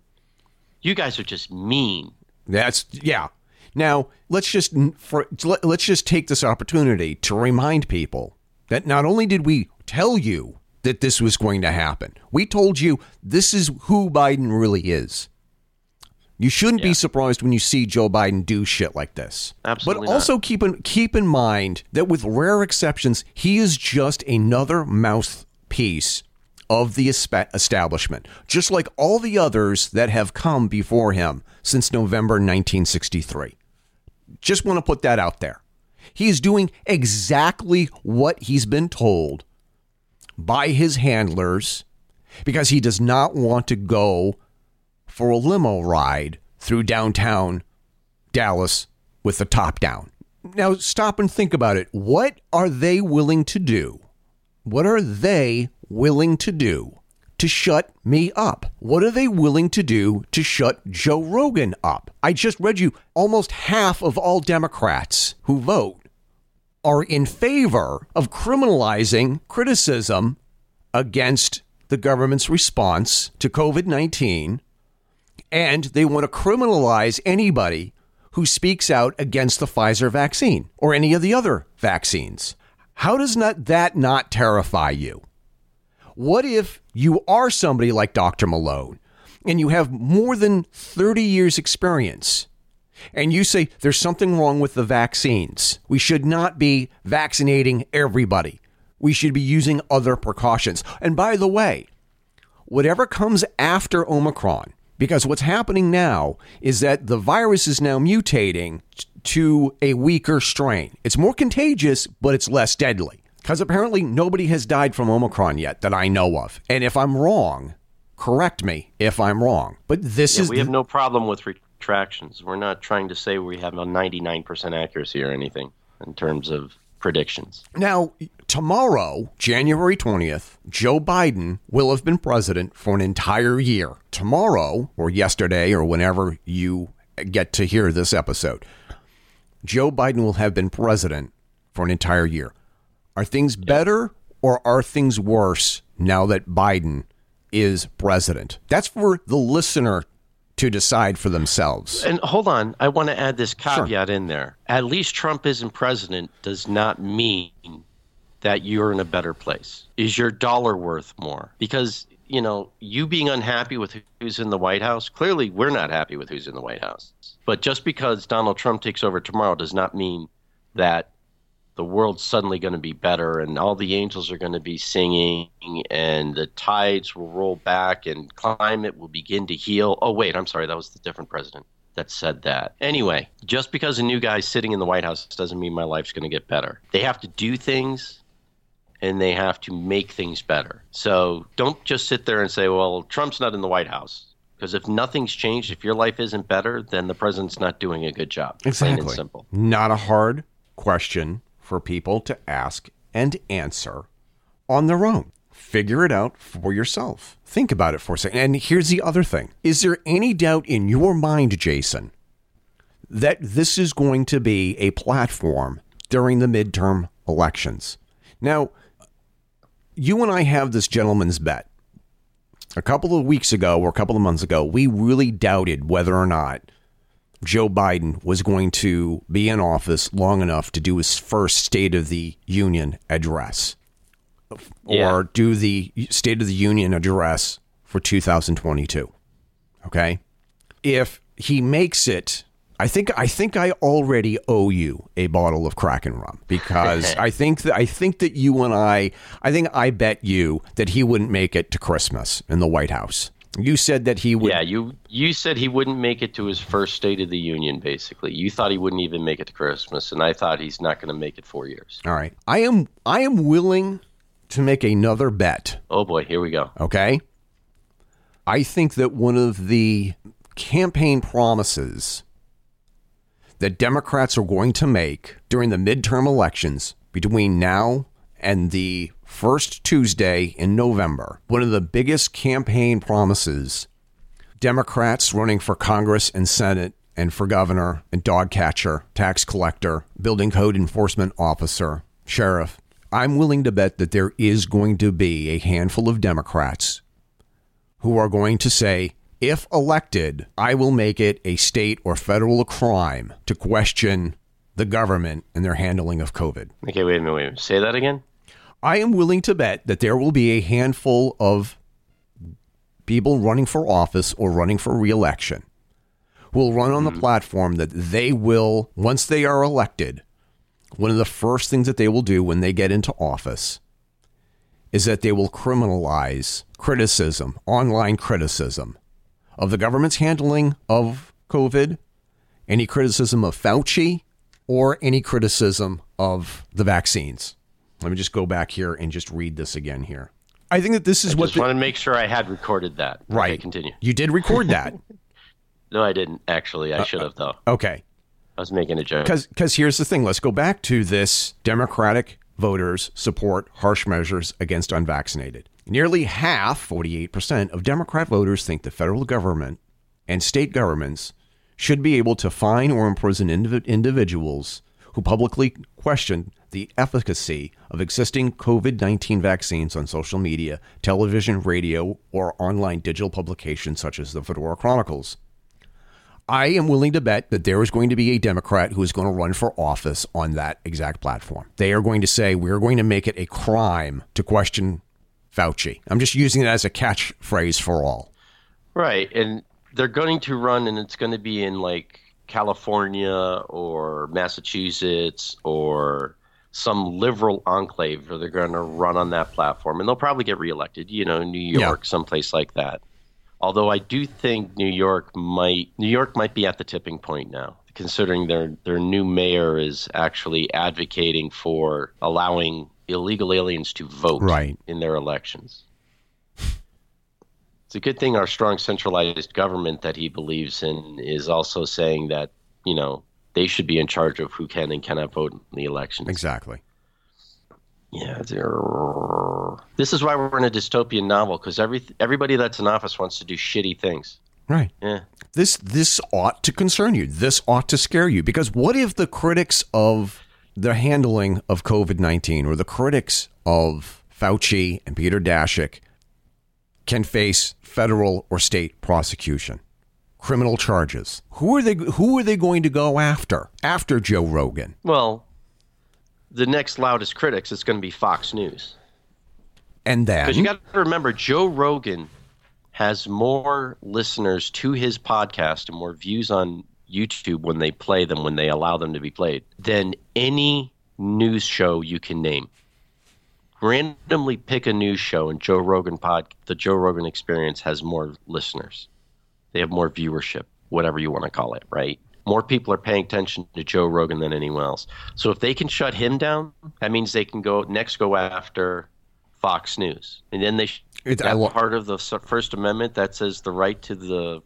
You guys are just mean. That's yeah. Now, let's just take this opportunity to remind people that not only did we tell you that this was going to happen, we told you this is who Biden really is. You shouldn't be surprised when you see Joe Biden do shit like this. Absolutely. But also keep in mind that with rare exceptions, he is just another mouthpiece of the establishment, just like all the others that have come before him since November 1963. Just want to put that out there. He's doing exactly what he's been told by his handlers because he does not want to go for a limo ride through downtown Dallas with the top down. Now stop and think about it. What are they willing to do? What are they willing to do to shut me up? What are they willing to do to shut Joe Rogan up? I just read you almost half of all Democrats who vote are in favor of criminalizing criticism against the government's response to COVID-19. And they want to criminalize anybody who speaks out against the Pfizer vaccine or any of the other vaccines. How does that not terrify you? What if you are somebody like Dr. Malone and you have more than 30 years experience and you say there's something wrong with the vaccines? We should not be vaccinating everybody. We should be using other precautions. And by the way, whatever comes after Omicron, because what's happening now is that the virus is now mutating to a weaker strain. It's more contagious, but it's less deadly. Because apparently nobody has died from Omicron yet that I know of. And if I'm wrong, correct me if I'm wrong. But this is... We have no problem with retractions. We're not trying to say we have a 99% accuracy or anything in terms of predictions. Now, tomorrow, January 20th, Joe Biden will have been president for an entire year. Tomorrow, or yesterday, or whenever you get to hear this episode, Joe Biden will have been president for an entire year. Are things better or are things worse now that Biden is president? That's for the listener to decide for themselves. And hold on. I want to add this caveat in there. At least Trump isn't president does not mean that you're in a better place. Is your dollar worth more? Because, you know, you being unhappy with who's in the White House, clearly we're not happy with who's in the White House. But just because Donald Trump takes over tomorrow does not mean that the world's suddenly going to be better and all the angels are going to be singing and the tides will roll back and climate will begin to heal. Oh, wait, I'm sorry. That was the different president that said that. Anyway, just because a new guy's sitting in the White House doesn't mean my life's going to get better. They have to do things and they have to make things better. So don't just sit there and say, well, Trump's not in the White House. Because if nothing's changed, if your life isn't better, then the president's not doing a good job. Exactly. Plain and simple. Not a hard question for people to ask and answer on their own. Figure it out for yourself. Think about it for a second. And here's the other thing. Is there any doubt in your mind, Jason, that this is going to be a platform during the midterm elections? Now, you and I have this gentleman's bet. A couple of weeks ago or a couple of months ago, we really doubted whether or not Joe Biden was going to be in office long enough to do his first State of the Union address or do the State of the Union address for 2022. OK, if he makes it, I think I already owe you a bottle of Kraken rum, because I think that you and I bet you that he wouldn't make it to Christmas in the White House. You said that he would. Yeah, you said he wouldn't make it to his first State of the Union, basically. You thought he wouldn't even make it to Christmas, and I thought he's not going to make it 4 years. All right. I am willing to make another bet. Oh, boy. Here we go. Okay. I think that one of the campaign promises that Democrats are going to make during the midterm elections between now and the first Tuesday in November, one of the biggest campaign promises Democrats running for Congress and Senate and for governor and dog catcher, tax collector, building code enforcement officer, sheriff. I'm willing to bet that there is going to be a handful of Democrats who are going to say, if elected, I will make it a state or federal crime to question the government and their handling of COVID. Okay, wait a minute. Say that again? I am willing to bet that there will be a handful of people running for office or running for re-election who will run on the platform that they will, once they are elected, one of the first things that they will do when they get into office is that they will criminalize criticism, online criticism of the government's handling of COVID, any criticism of Fauci, or any criticism of the vaccines. Let me just go back here and just read this again here. I think that this is what I just wanted to make sure I had recorded that. Right. Okay, continue. You did record that. No, I didn't, actually. I should have, though. Okay. I was making a joke. Because here's the thing. Let's go back to this. Democratic voters support harsh measures against unvaccinated. Nearly half, 48%, of Democrat voters think the federal government and state governments should be able to fine or imprison individuals who publicly question the efficacy of existing COVID-19 vaccines on social media, television, radio, or online digital publications such as the Fedora Chronicles. I am willing to bet that there is going to be a Democrat who is going to run for office on that exact platform. They are going to say, we're going to make it a crime to question Fauci. I'm just using it as a catchphrase for all. Right. And they're going to run, and it's going to be in like California or Massachusetts or some liberal enclave where they're going to run on that platform. And they'll probably get reelected, you know, New York, someplace like that. Although I do think New York might be at the tipping point now, considering their new mayor is actually advocating for allowing illegal aliens to vote in their elections. It's a good thing our strong centralized government that he believes in is also saying that, you know, they should be in charge of who can and cannot vote in the elections. Exactly. Yeah, this is why we're in a dystopian novel, because everybody that's in office wants to do shitty things. Right. Yeah. This ought to concern you. This ought to scare you, because what if the critics of the handling of COVID-19 or the critics of Fauci and Peter Daszak can face federal or state prosecution, criminal charges? Who are they going to go after Joe Rogan? Well, the next loudest critics is going to be Fox News. And then, because you got to remember, Joe Rogan has more listeners to his podcast and more views on YouTube when they play them, when they allow them to be played, than any news show you can name. Randomly pick a news show, and the Joe Rogan Experience has more listeners. They have more viewership, whatever you want to call it, right? More people are paying attention to Joe Rogan than anyone else. So if they can shut him down, that means they can go after Fox News. And then part of the First Amendment that says the right to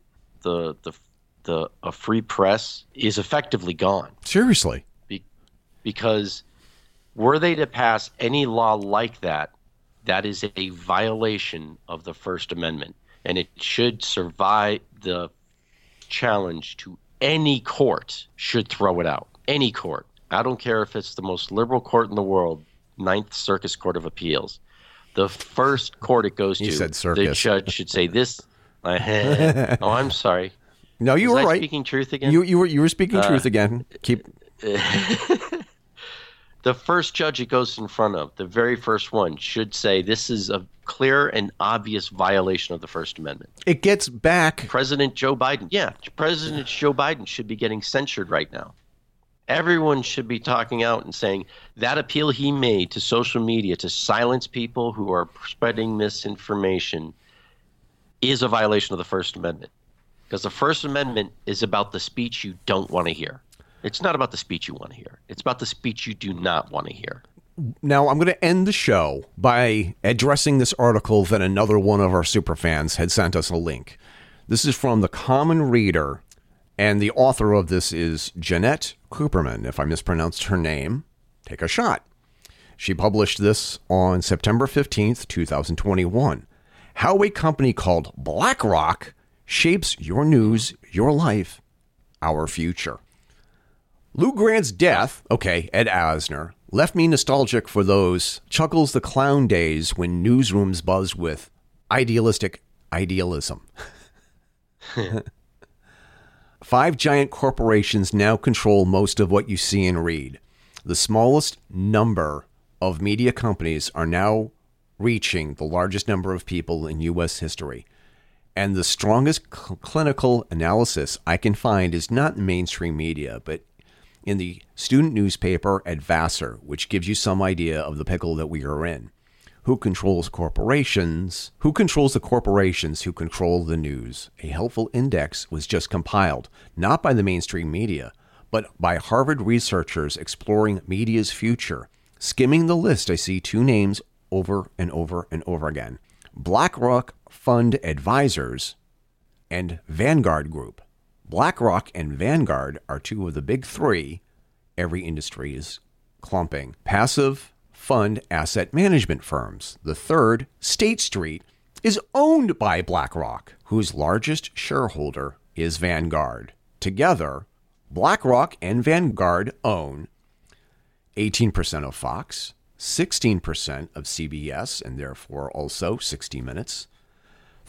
a free press is effectively gone. Seriously. Because were they to pass any law like that, that is a violation of the First Amendment. And it should survive the challenge to any court should throw it out. Any court. I don't care if it's the most liberal court in the world, Ninth Circuit Court of Appeals. The first court it goes to, the judge should say this. Oh, I'm sorry. No, you were right. Speaking truth again. You were speaking truth again. Keep. The first judge it goes in front of, the very first one, should say this is a clear and obvious violation of the First Amendment. It gets back. President Joe Biden. Yeah, President Joe Biden should be getting censured right now. Everyone should be talking out and saying that appeal he made to social media to silence people who are spreading misinformation is a violation of the First Amendment. Because the First Amendment is about the speech you don't want to hear. It's not about the speech you want to hear. It's about the speech you do not want to hear. Now, I'm going to end the show by addressing this article that another one of our superfans had sent us a link. This is from The Common Reader, and the author of this is Jeanette Cooperman. If I mispronounced her name, take a shot. She published this on September 15th, 2021. How a company called BlackRock shapes your news, your life, our future. Lou Grant's death, okay, Ed Asner, left me nostalgic for those Chuckles the Clown days when newsrooms buzz with idealistic idealism. 5 giant corporations now control most of what you see and read. The smallest number of media companies are now reaching the largest number of people in U.S. history. And the strongest clinical analysis I can find is not in mainstream media, but in the student newspaper at Vassar, which gives you some idea of the pickle that we are in. Who controls corporations? Who controls the corporations who control the news? A helpful index was just compiled, not by the mainstream media, but by Harvard researchers exploring media's future. Skimming the list, I see 2 names over and over and over again. BlackRock Fund Advisors and Vanguard Group. BlackRock and Vanguard are two of the big three every industry is clumping. Passive fund asset management firms. The third, State Street, is owned by BlackRock, whose largest shareholder is Vanguard. Together, BlackRock and Vanguard own 18% of Fox, 16% of CBS, and therefore also 60 Minutes,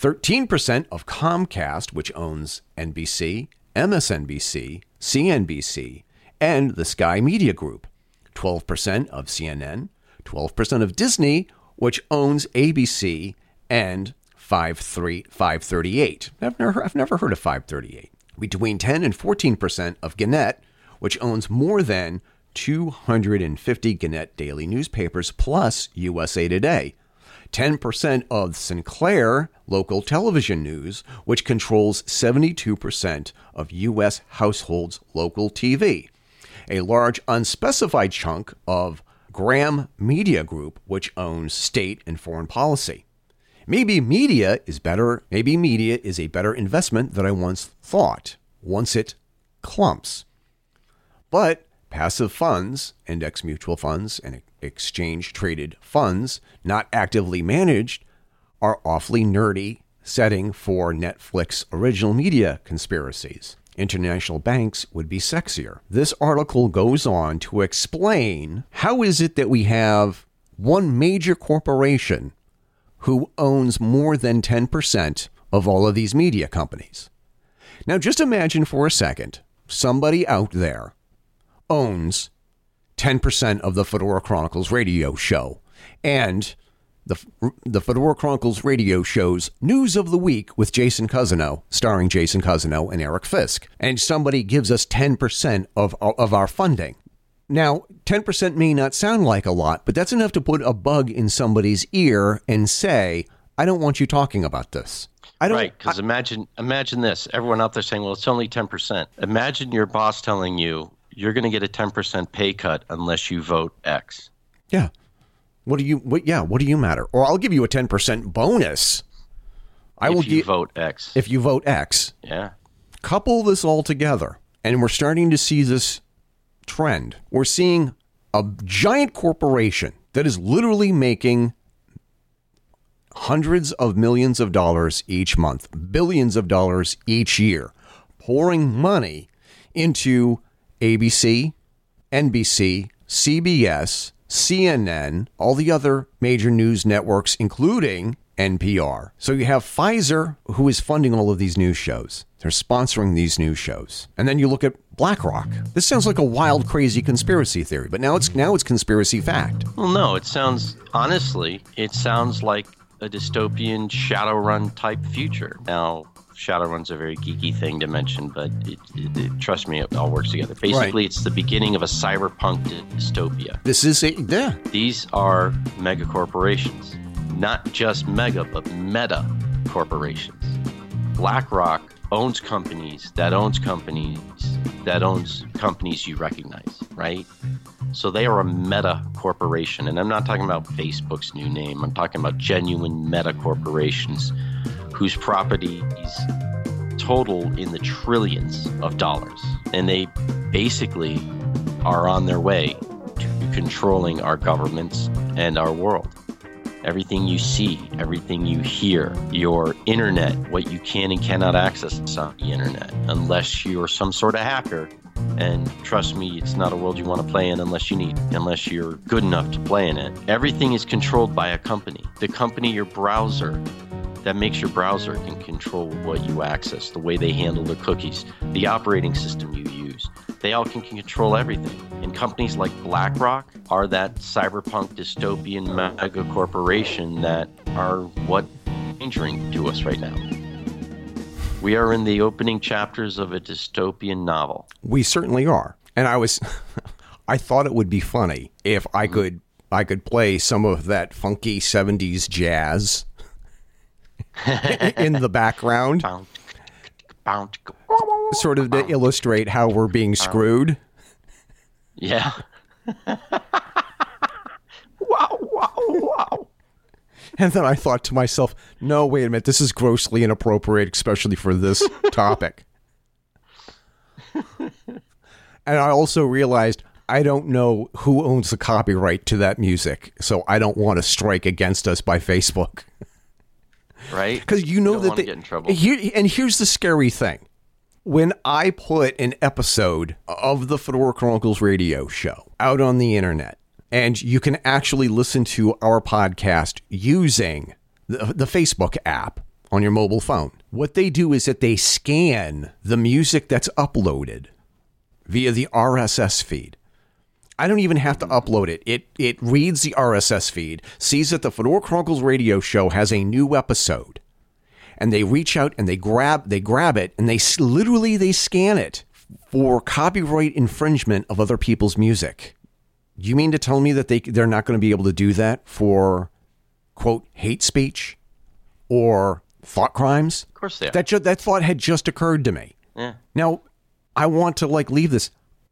13% of Comcast, which owns NBC, MSNBC, CNBC, and the Sky Media Group, 12% of CNN, 12% of Disney, which owns ABC, and 538. I've never heard of 538. Between 10 and 14% of Gannett, which owns more than 250 Gannett daily newspapers plus USA Today, 10% of Sinclair local television news, which controls 72% of U.S. households' local TV, a large unspecified chunk of Graham Media Group, which owns state and foreign policy. Maybe media is a better investment than I once thought, once it clumps. But passive funds, index mutual funds, and exchange-traded funds, not actively managed, are awfully nerdy setting for Netflix original media conspiracies. International banks would be sexier. This article goes on to explain how is it that we have one major corporation who owns more than 10% of all of these media companies. Now, just imagine for a second, somebody out there owns 10% of the Fedora Chronicles radio show and the Fedora Chronicles radio show's News of the Week with Jason Cousineau, starring Jason Cousineau and Eric Fisk. And somebody gives us 10% of our funding. Now, 10% may not sound like a lot, but that's enough to put a bug in somebody's ear and say, I don't want you talking about this. Right, because imagine this. Everyone out there saying, well, it's only 10%. Imagine your boss telling you, you're going to get a 10% pay cut unless you vote X. Yeah. What do you matter? Or I'll give you a 10% bonus. Vote X. If you vote X. Yeah. Couple this all together, and we're starting to see this trend. We're seeing a giant corporation that is literally making hundreds of millions of dollars each month, billions of dollars each year, pouring money into ABC, NBC, CBS, CNN, all the other major news networks, including NPR. So you have Pfizer, who is funding all of these news shows. They're sponsoring these news shows. And then you look at BlackRock. This sounds like a wild, crazy conspiracy theory, but now it's conspiracy fact. Well, no, it sounds like a dystopian Shadowrun type future. Now, Shadowrun's a very geeky thing to mention, but trust me, it all works together. Basically, It's the beginning of a cyberpunk dystopia. These are mega corporations, not just mega, but meta corporations. BlackRock owns companies you recognize, right? So they are a meta corporation, and I'm not talking about Facebook's new name. I'm talking about genuine meta corporations whose properties total in the trillions of dollars. And they basically are on their way to controlling our governments and our world. Everything you see, everything you hear, your internet, what you can and cannot access on the internet, unless you're some sort of hacker. And trust me, it's not a world you want to play in unless you're good enough to play in it. Everything is controlled by a company. The company, your browser, that makes your browser can control what you access, the way they handle their cookies, the operating system you use. They all can control everything. And companies like BlackRock are that cyberpunk dystopian mega corporation that are what's injuring to us right now. We are in the opening chapters of a dystopian novel. We certainly are. And I thought it would be funny if I could play some of that funky 70s jazz in the background, sort of to illustrate how we're being screwed. Yeah. Wow. And then I thought to myself, no, wait a minute, this is grossly inappropriate, especially for this topic. And I also realized I don't know who owns the copyright to that music, so I don't want to strike against us by Facebook. Right? Because you know that they get in trouble. And here's the scary thing. When I put an episode of the Fedora Chronicles radio show out on the internet, and you can actually listen to our podcast using the Facebook app on your mobile phone, what they do is that they scan the music that's uploaded via the RSS feed. I don't even have to upload it. It reads the RSS feed, sees that the Fedora Chronicles radio show has a new episode. And they reach out and they grab it, and they scan it for copyright infringement of other people's music. You mean to tell me that they're not going to be able to do that for, quote, hate speech or thought crimes? Of course they are. That thought had just occurred to me. Yeah. Now, I want to leave this.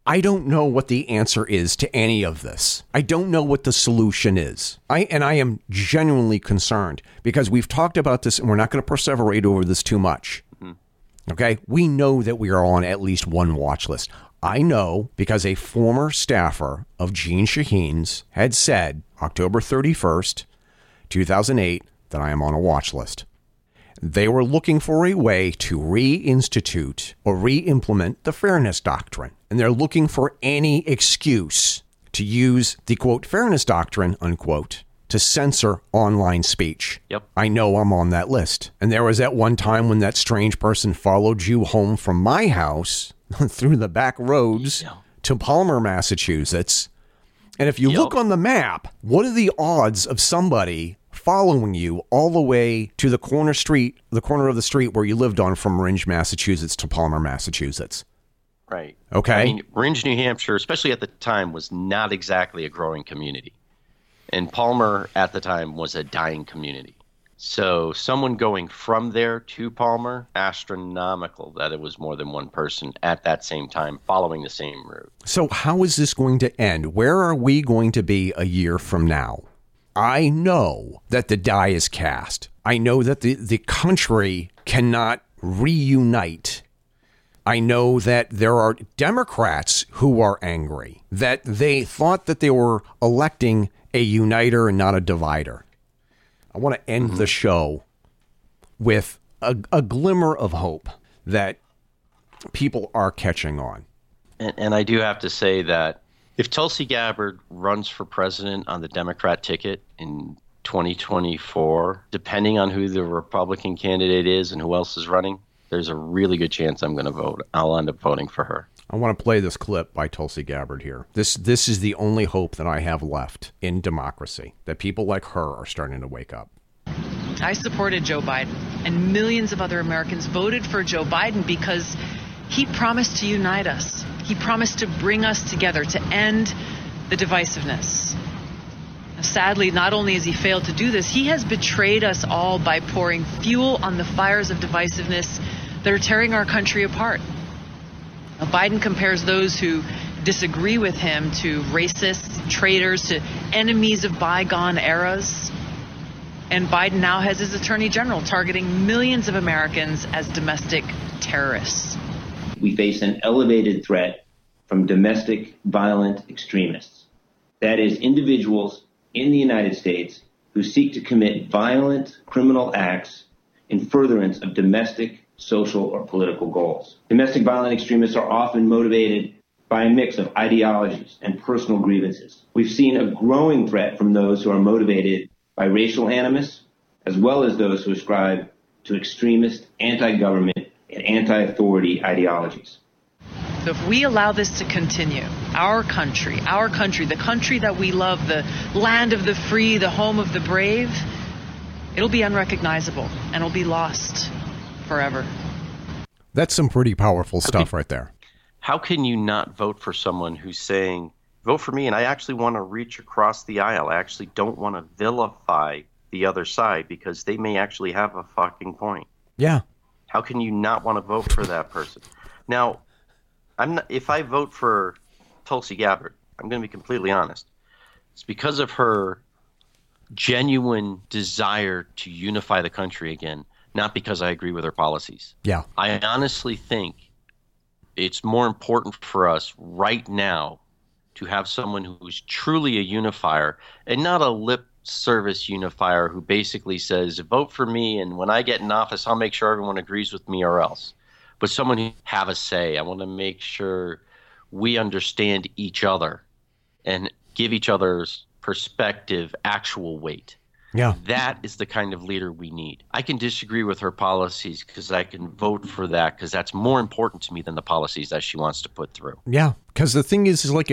I don't know what the answer is to any of this. I don't know what the solution is. I am genuinely concerned because we've talked about this and we're not going to perseverate over this too much. Mm-hmm. Okay? We know that we are on at least one watch list. I know because a former staffer of Gene Shaheen's had said October 31st, 2008, that I am on a watch list. They were looking for a way to reinstitute or reimplement the Fairness Doctrine. And they're looking for any excuse to use the, quote, Fairness Doctrine, unquote, to censor online speech. Yep. I know I'm on that list. And there was that one time when that strange person followed you home from my house through the back roads to Palmer, Massachusetts. And if you look on the map, what are the odds of somebody following you all the way to the corner of the street where you lived on from Ringe, Massachusetts to Palmer, Massachusetts? Right. Okay. I mean, Ringe, New Hampshire, especially at the time, was not exactly a growing community. And Palmer at the time was a dying community. So someone going from there to Palmer, astronomical that it was more than one person at that same time following the same route. So how is this going to end? Where are we going to be a year from now? I know that the die is cast. I know that the country cannot reunite. I know that there are Democrats who are angry, that they thought that they were electing a uniter and not a divider. I want to end the show with a glimmer of hope that people are catching on. And I do have to say that if Tulsi Gabbard runs for president on the Democrat ticket in 2024, depending on who the Republican candidate is and who else is running, there's a really good chance I'm going to vote. I'll end up voting for her. I want to play this clip by Tulsi Gabbard here. This is the only hope that I have left in democracy, that people like her are starting to wake up. I supported Joe Biden, and millions of other Americans voted for Joe Biden because he promised to unite us. He promised to bring us together, to end the divisiveness. Sadly, not only has he failed to do this, he has betrayed us all by pouring fuel on the fires of divisiveness that are tearing our country apart. Now, Biden compares those who disagree with him to racists, traitors, to enemies of bygone eras. And Biden now has his attorney general targeting millions of Americans as domestic terrorists. We face an elevated threat from domestic violent extremists. That is, individuals in the United States who seek to commit violent criminal acts in furtherance of domestic, social, or political goals. Domestic violent extremists are often motivated by a mix of ideologies and personal grievances. We've seen a growing threat from those who are motivated by racial animus, as well as those who ascribe to extremist, anti-government, and anti-authority ideologies. So if we allow this to continue, our country, the country that we love, the land of the free, the home of the brave, it'll be unrecognizable and it'll be lost forever. That's some pretty powerful stuff right there. How can you not vote for someone who's saying, vote for me, and I actually want to reach across the aisle. I actually don't want to vilify the other side because they may actually have a fucking point. Yeah. How can you not want to vote for that person? Now, if I vote for Tulsi Gabbard, I'm going to be completely honest. It's because of her genuine desire to unify the country again, not because I agree with her policies. Yeah. I honestly think it's more important for us right now to have someone who's truly a unifier and not a lip service unifier who basically says, vote for me, and when I get in office, I'll make sure everyone agrees with me or else. But someone who have a say. I want to make sure we understand each other and give each other's perspective actual weight. Yeah. That is the kind of leader we need. I can disagree with her policies because I can vote for that because that's more important to me than the policies that she wants to put through. Yeah, because the thing is like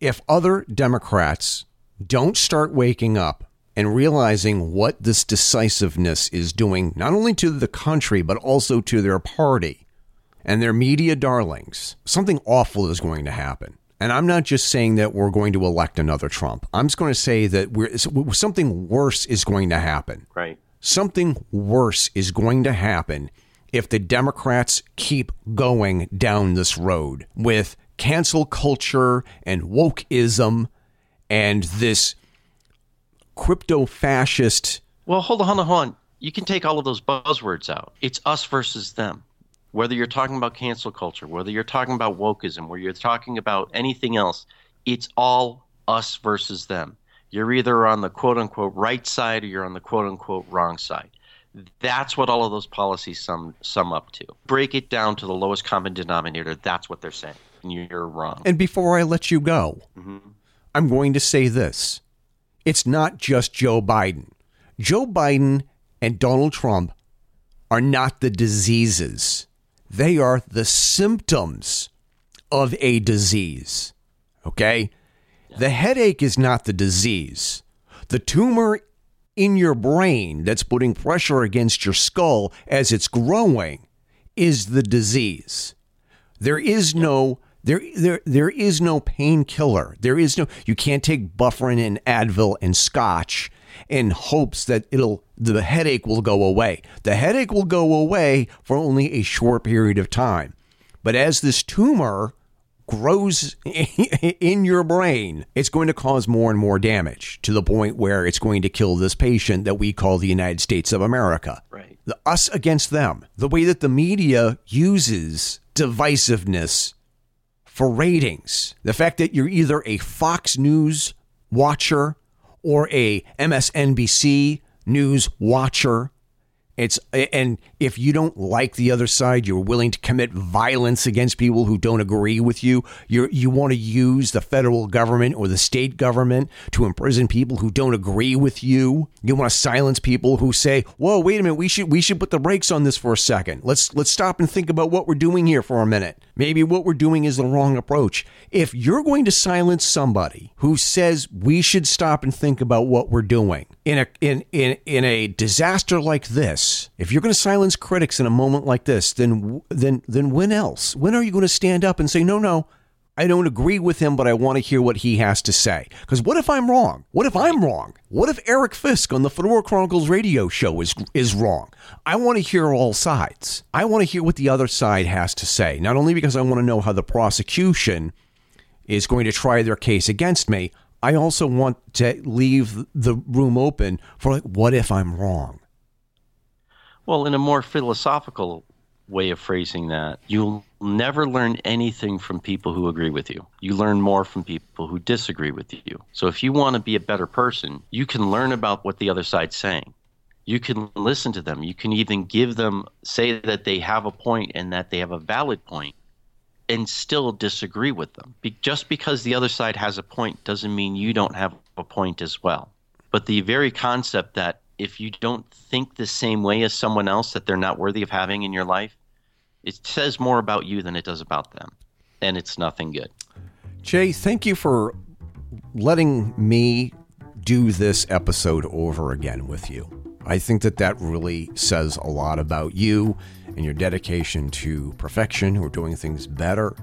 if other Democrats don't start waking up and realizing what this decisiveness is doing, not only to the country, but also to their party and their media darlings, something awful is going to happen. And I'm not just saying that we're going to elect another Trump. I'm just going to say that something worse is going to happen. Right. Something worse is going to happen if the Democrats keep going down this road with cancel culture and wokeism and this crypto-fascist. Well, hold on. You can take all of those buzzwords out. It's us versus them. Whether you're talking about cancel culture, whether you're talking about wokeism, whether you're talking about anything else, it's all us versus them. You're either on the quote-unquote right side or you're on the quote-unquote wrong side. That's what all of those policies sum up to. Break it down to the lowest common denominator. That's what they're saying. And you're wrong. And before I let you go, I'm going to say this. It's not just Joe Biden. Joe Biden and Donald Trump are not the diseases. They are the symptoms of a disease, okay? Yeah. The headache is not the disease. The tumor in your brain that's putting pressure against your skull as it's growing is the disease. There is no painkiller. You can't take Bufferin and Advil and Scotch in hopes that the headache will go away. The headache will go away for only a short period of time. But as this tumor grows in your brain, it's going to cause more and more damage to the point where it's going to kill this patient that we call the United States of America. Right. The us against them. The way that the media uses divisiveness for ratings. The fact that you're either a Fox News watcher or a MSNBC news watcher. And if you don't like the other side, you're willing to commit violence against people who don't agree with you. You want to use the federal government or the state government to imprison people who don't agree with you. You want to silence people who say, whoa, wait a minute, we should put the brakes on this for a second. Let's stop and think about what we're doing here for a minute. Maybe what we're doing is the wrong approach. If you're going to silence somebody who says we should stop and think about what we're doing in a disaster like this, if you're going to silence critics in a moment like this, then when else? When are you going to stand up and say, no, I don't agree with him, but I want to hear what he has to say? Because what if I'm wrong? What if I'm wrong? What if Eric Fisk on the Fedora Chronicles radio show is wrong? I want to hear all sides. I want to hear what the other side has to say, not only because I want to know how the prosecution is going to try their case against me. I also want to leave the room open for, like, what if I'm wrong? Well, in a more philosophical way of phrasing that, you'll never learn anything from people who agree with you. You learn more from people who disagree with you. So if you want to be a better person, you can learn about what the other side's saying. You can listen to them. You can even say that they have a point and that they have a valid point and still disagree with them. Just because the other side has a point doesn't mean you don't have a point as well. But the very concept that if you don't think the same way as someone else, that they're not worthy of having in your life, it says more about you than it does about them. And it's nothing good. Jay, thank you for letting me do this episode over again with you. I think that really says a lot about you and your dedication to perfection or doing things better.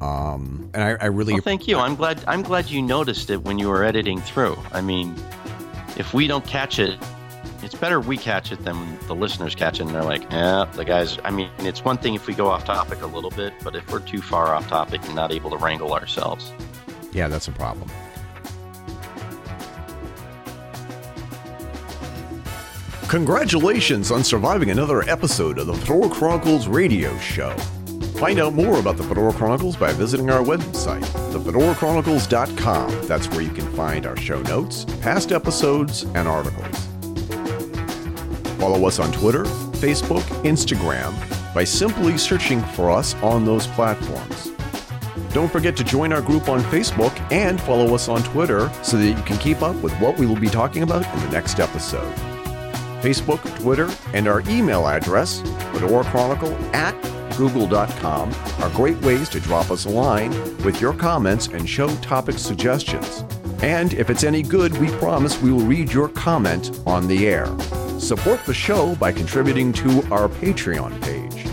And I really thank you. I'm glad you noticed it when you were editing through. I mean, if we don't catch it, it's better we catch it than the listeners catch it, and they're like, the guys, I mean, it's one thing if we go off topic a little bit, but if we're too far off topic and not able to wrangle ourselves. Yeah, that's a problem. Congratulations on surviving another episode of the Fedora Chronicles radio show. Find out more about The Fedora Chronicles by visiting our website, thefedorachronicles.com. That's where you can find our show notes, past episodes, and articles. Follow us on Twitter, Facebook, Instagram, by simply searching for us on those platforms. Don't forget to join our group on Facebook and follow us on Twitter so that you can keep up with what we will be talking about in the next episode. Facebook, Twitter, and our email address, fedorachronicle@google.com, are great ways to drop us a line with your comments and show topic suggestions. And if it's any good, we promise we will read your comment on the air. Support the show by contributing to our Patreon page,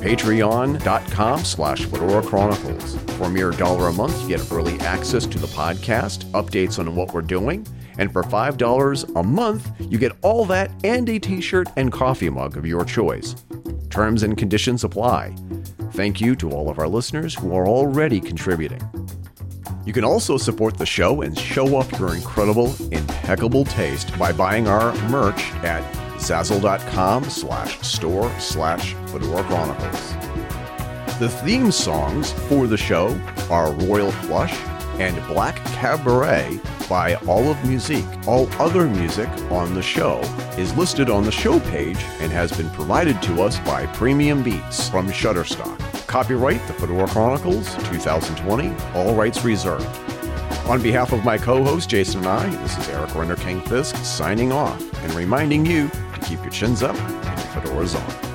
patreon.com/Fedora Chronicles. For a mere $1 a month, you get early access to the podcast, updates on what we're doing, and for $5 a month, you get all that and a t-shirt and coffee mug of your choice. Terms and conditions apply. Thank you to all of our listeners who are already contributing. You can also support the show and show off your incredible, impeccable taste by buying our merch at Zazzle.com/store/Fedora Chronicles. The theme songs for the show are Royal Flush and Black Cabaret by Olive Musique. All other music on the show is listed on the show page and has been provided to us by Premium Beats from Shutterstock. Copyright The Fedora Chronicles 2020, all rights reserved. On behalf of my co-host Jason and I, this is Eric Renner King Fisk signing off and reminding you to keep your chins up and your fedoras on.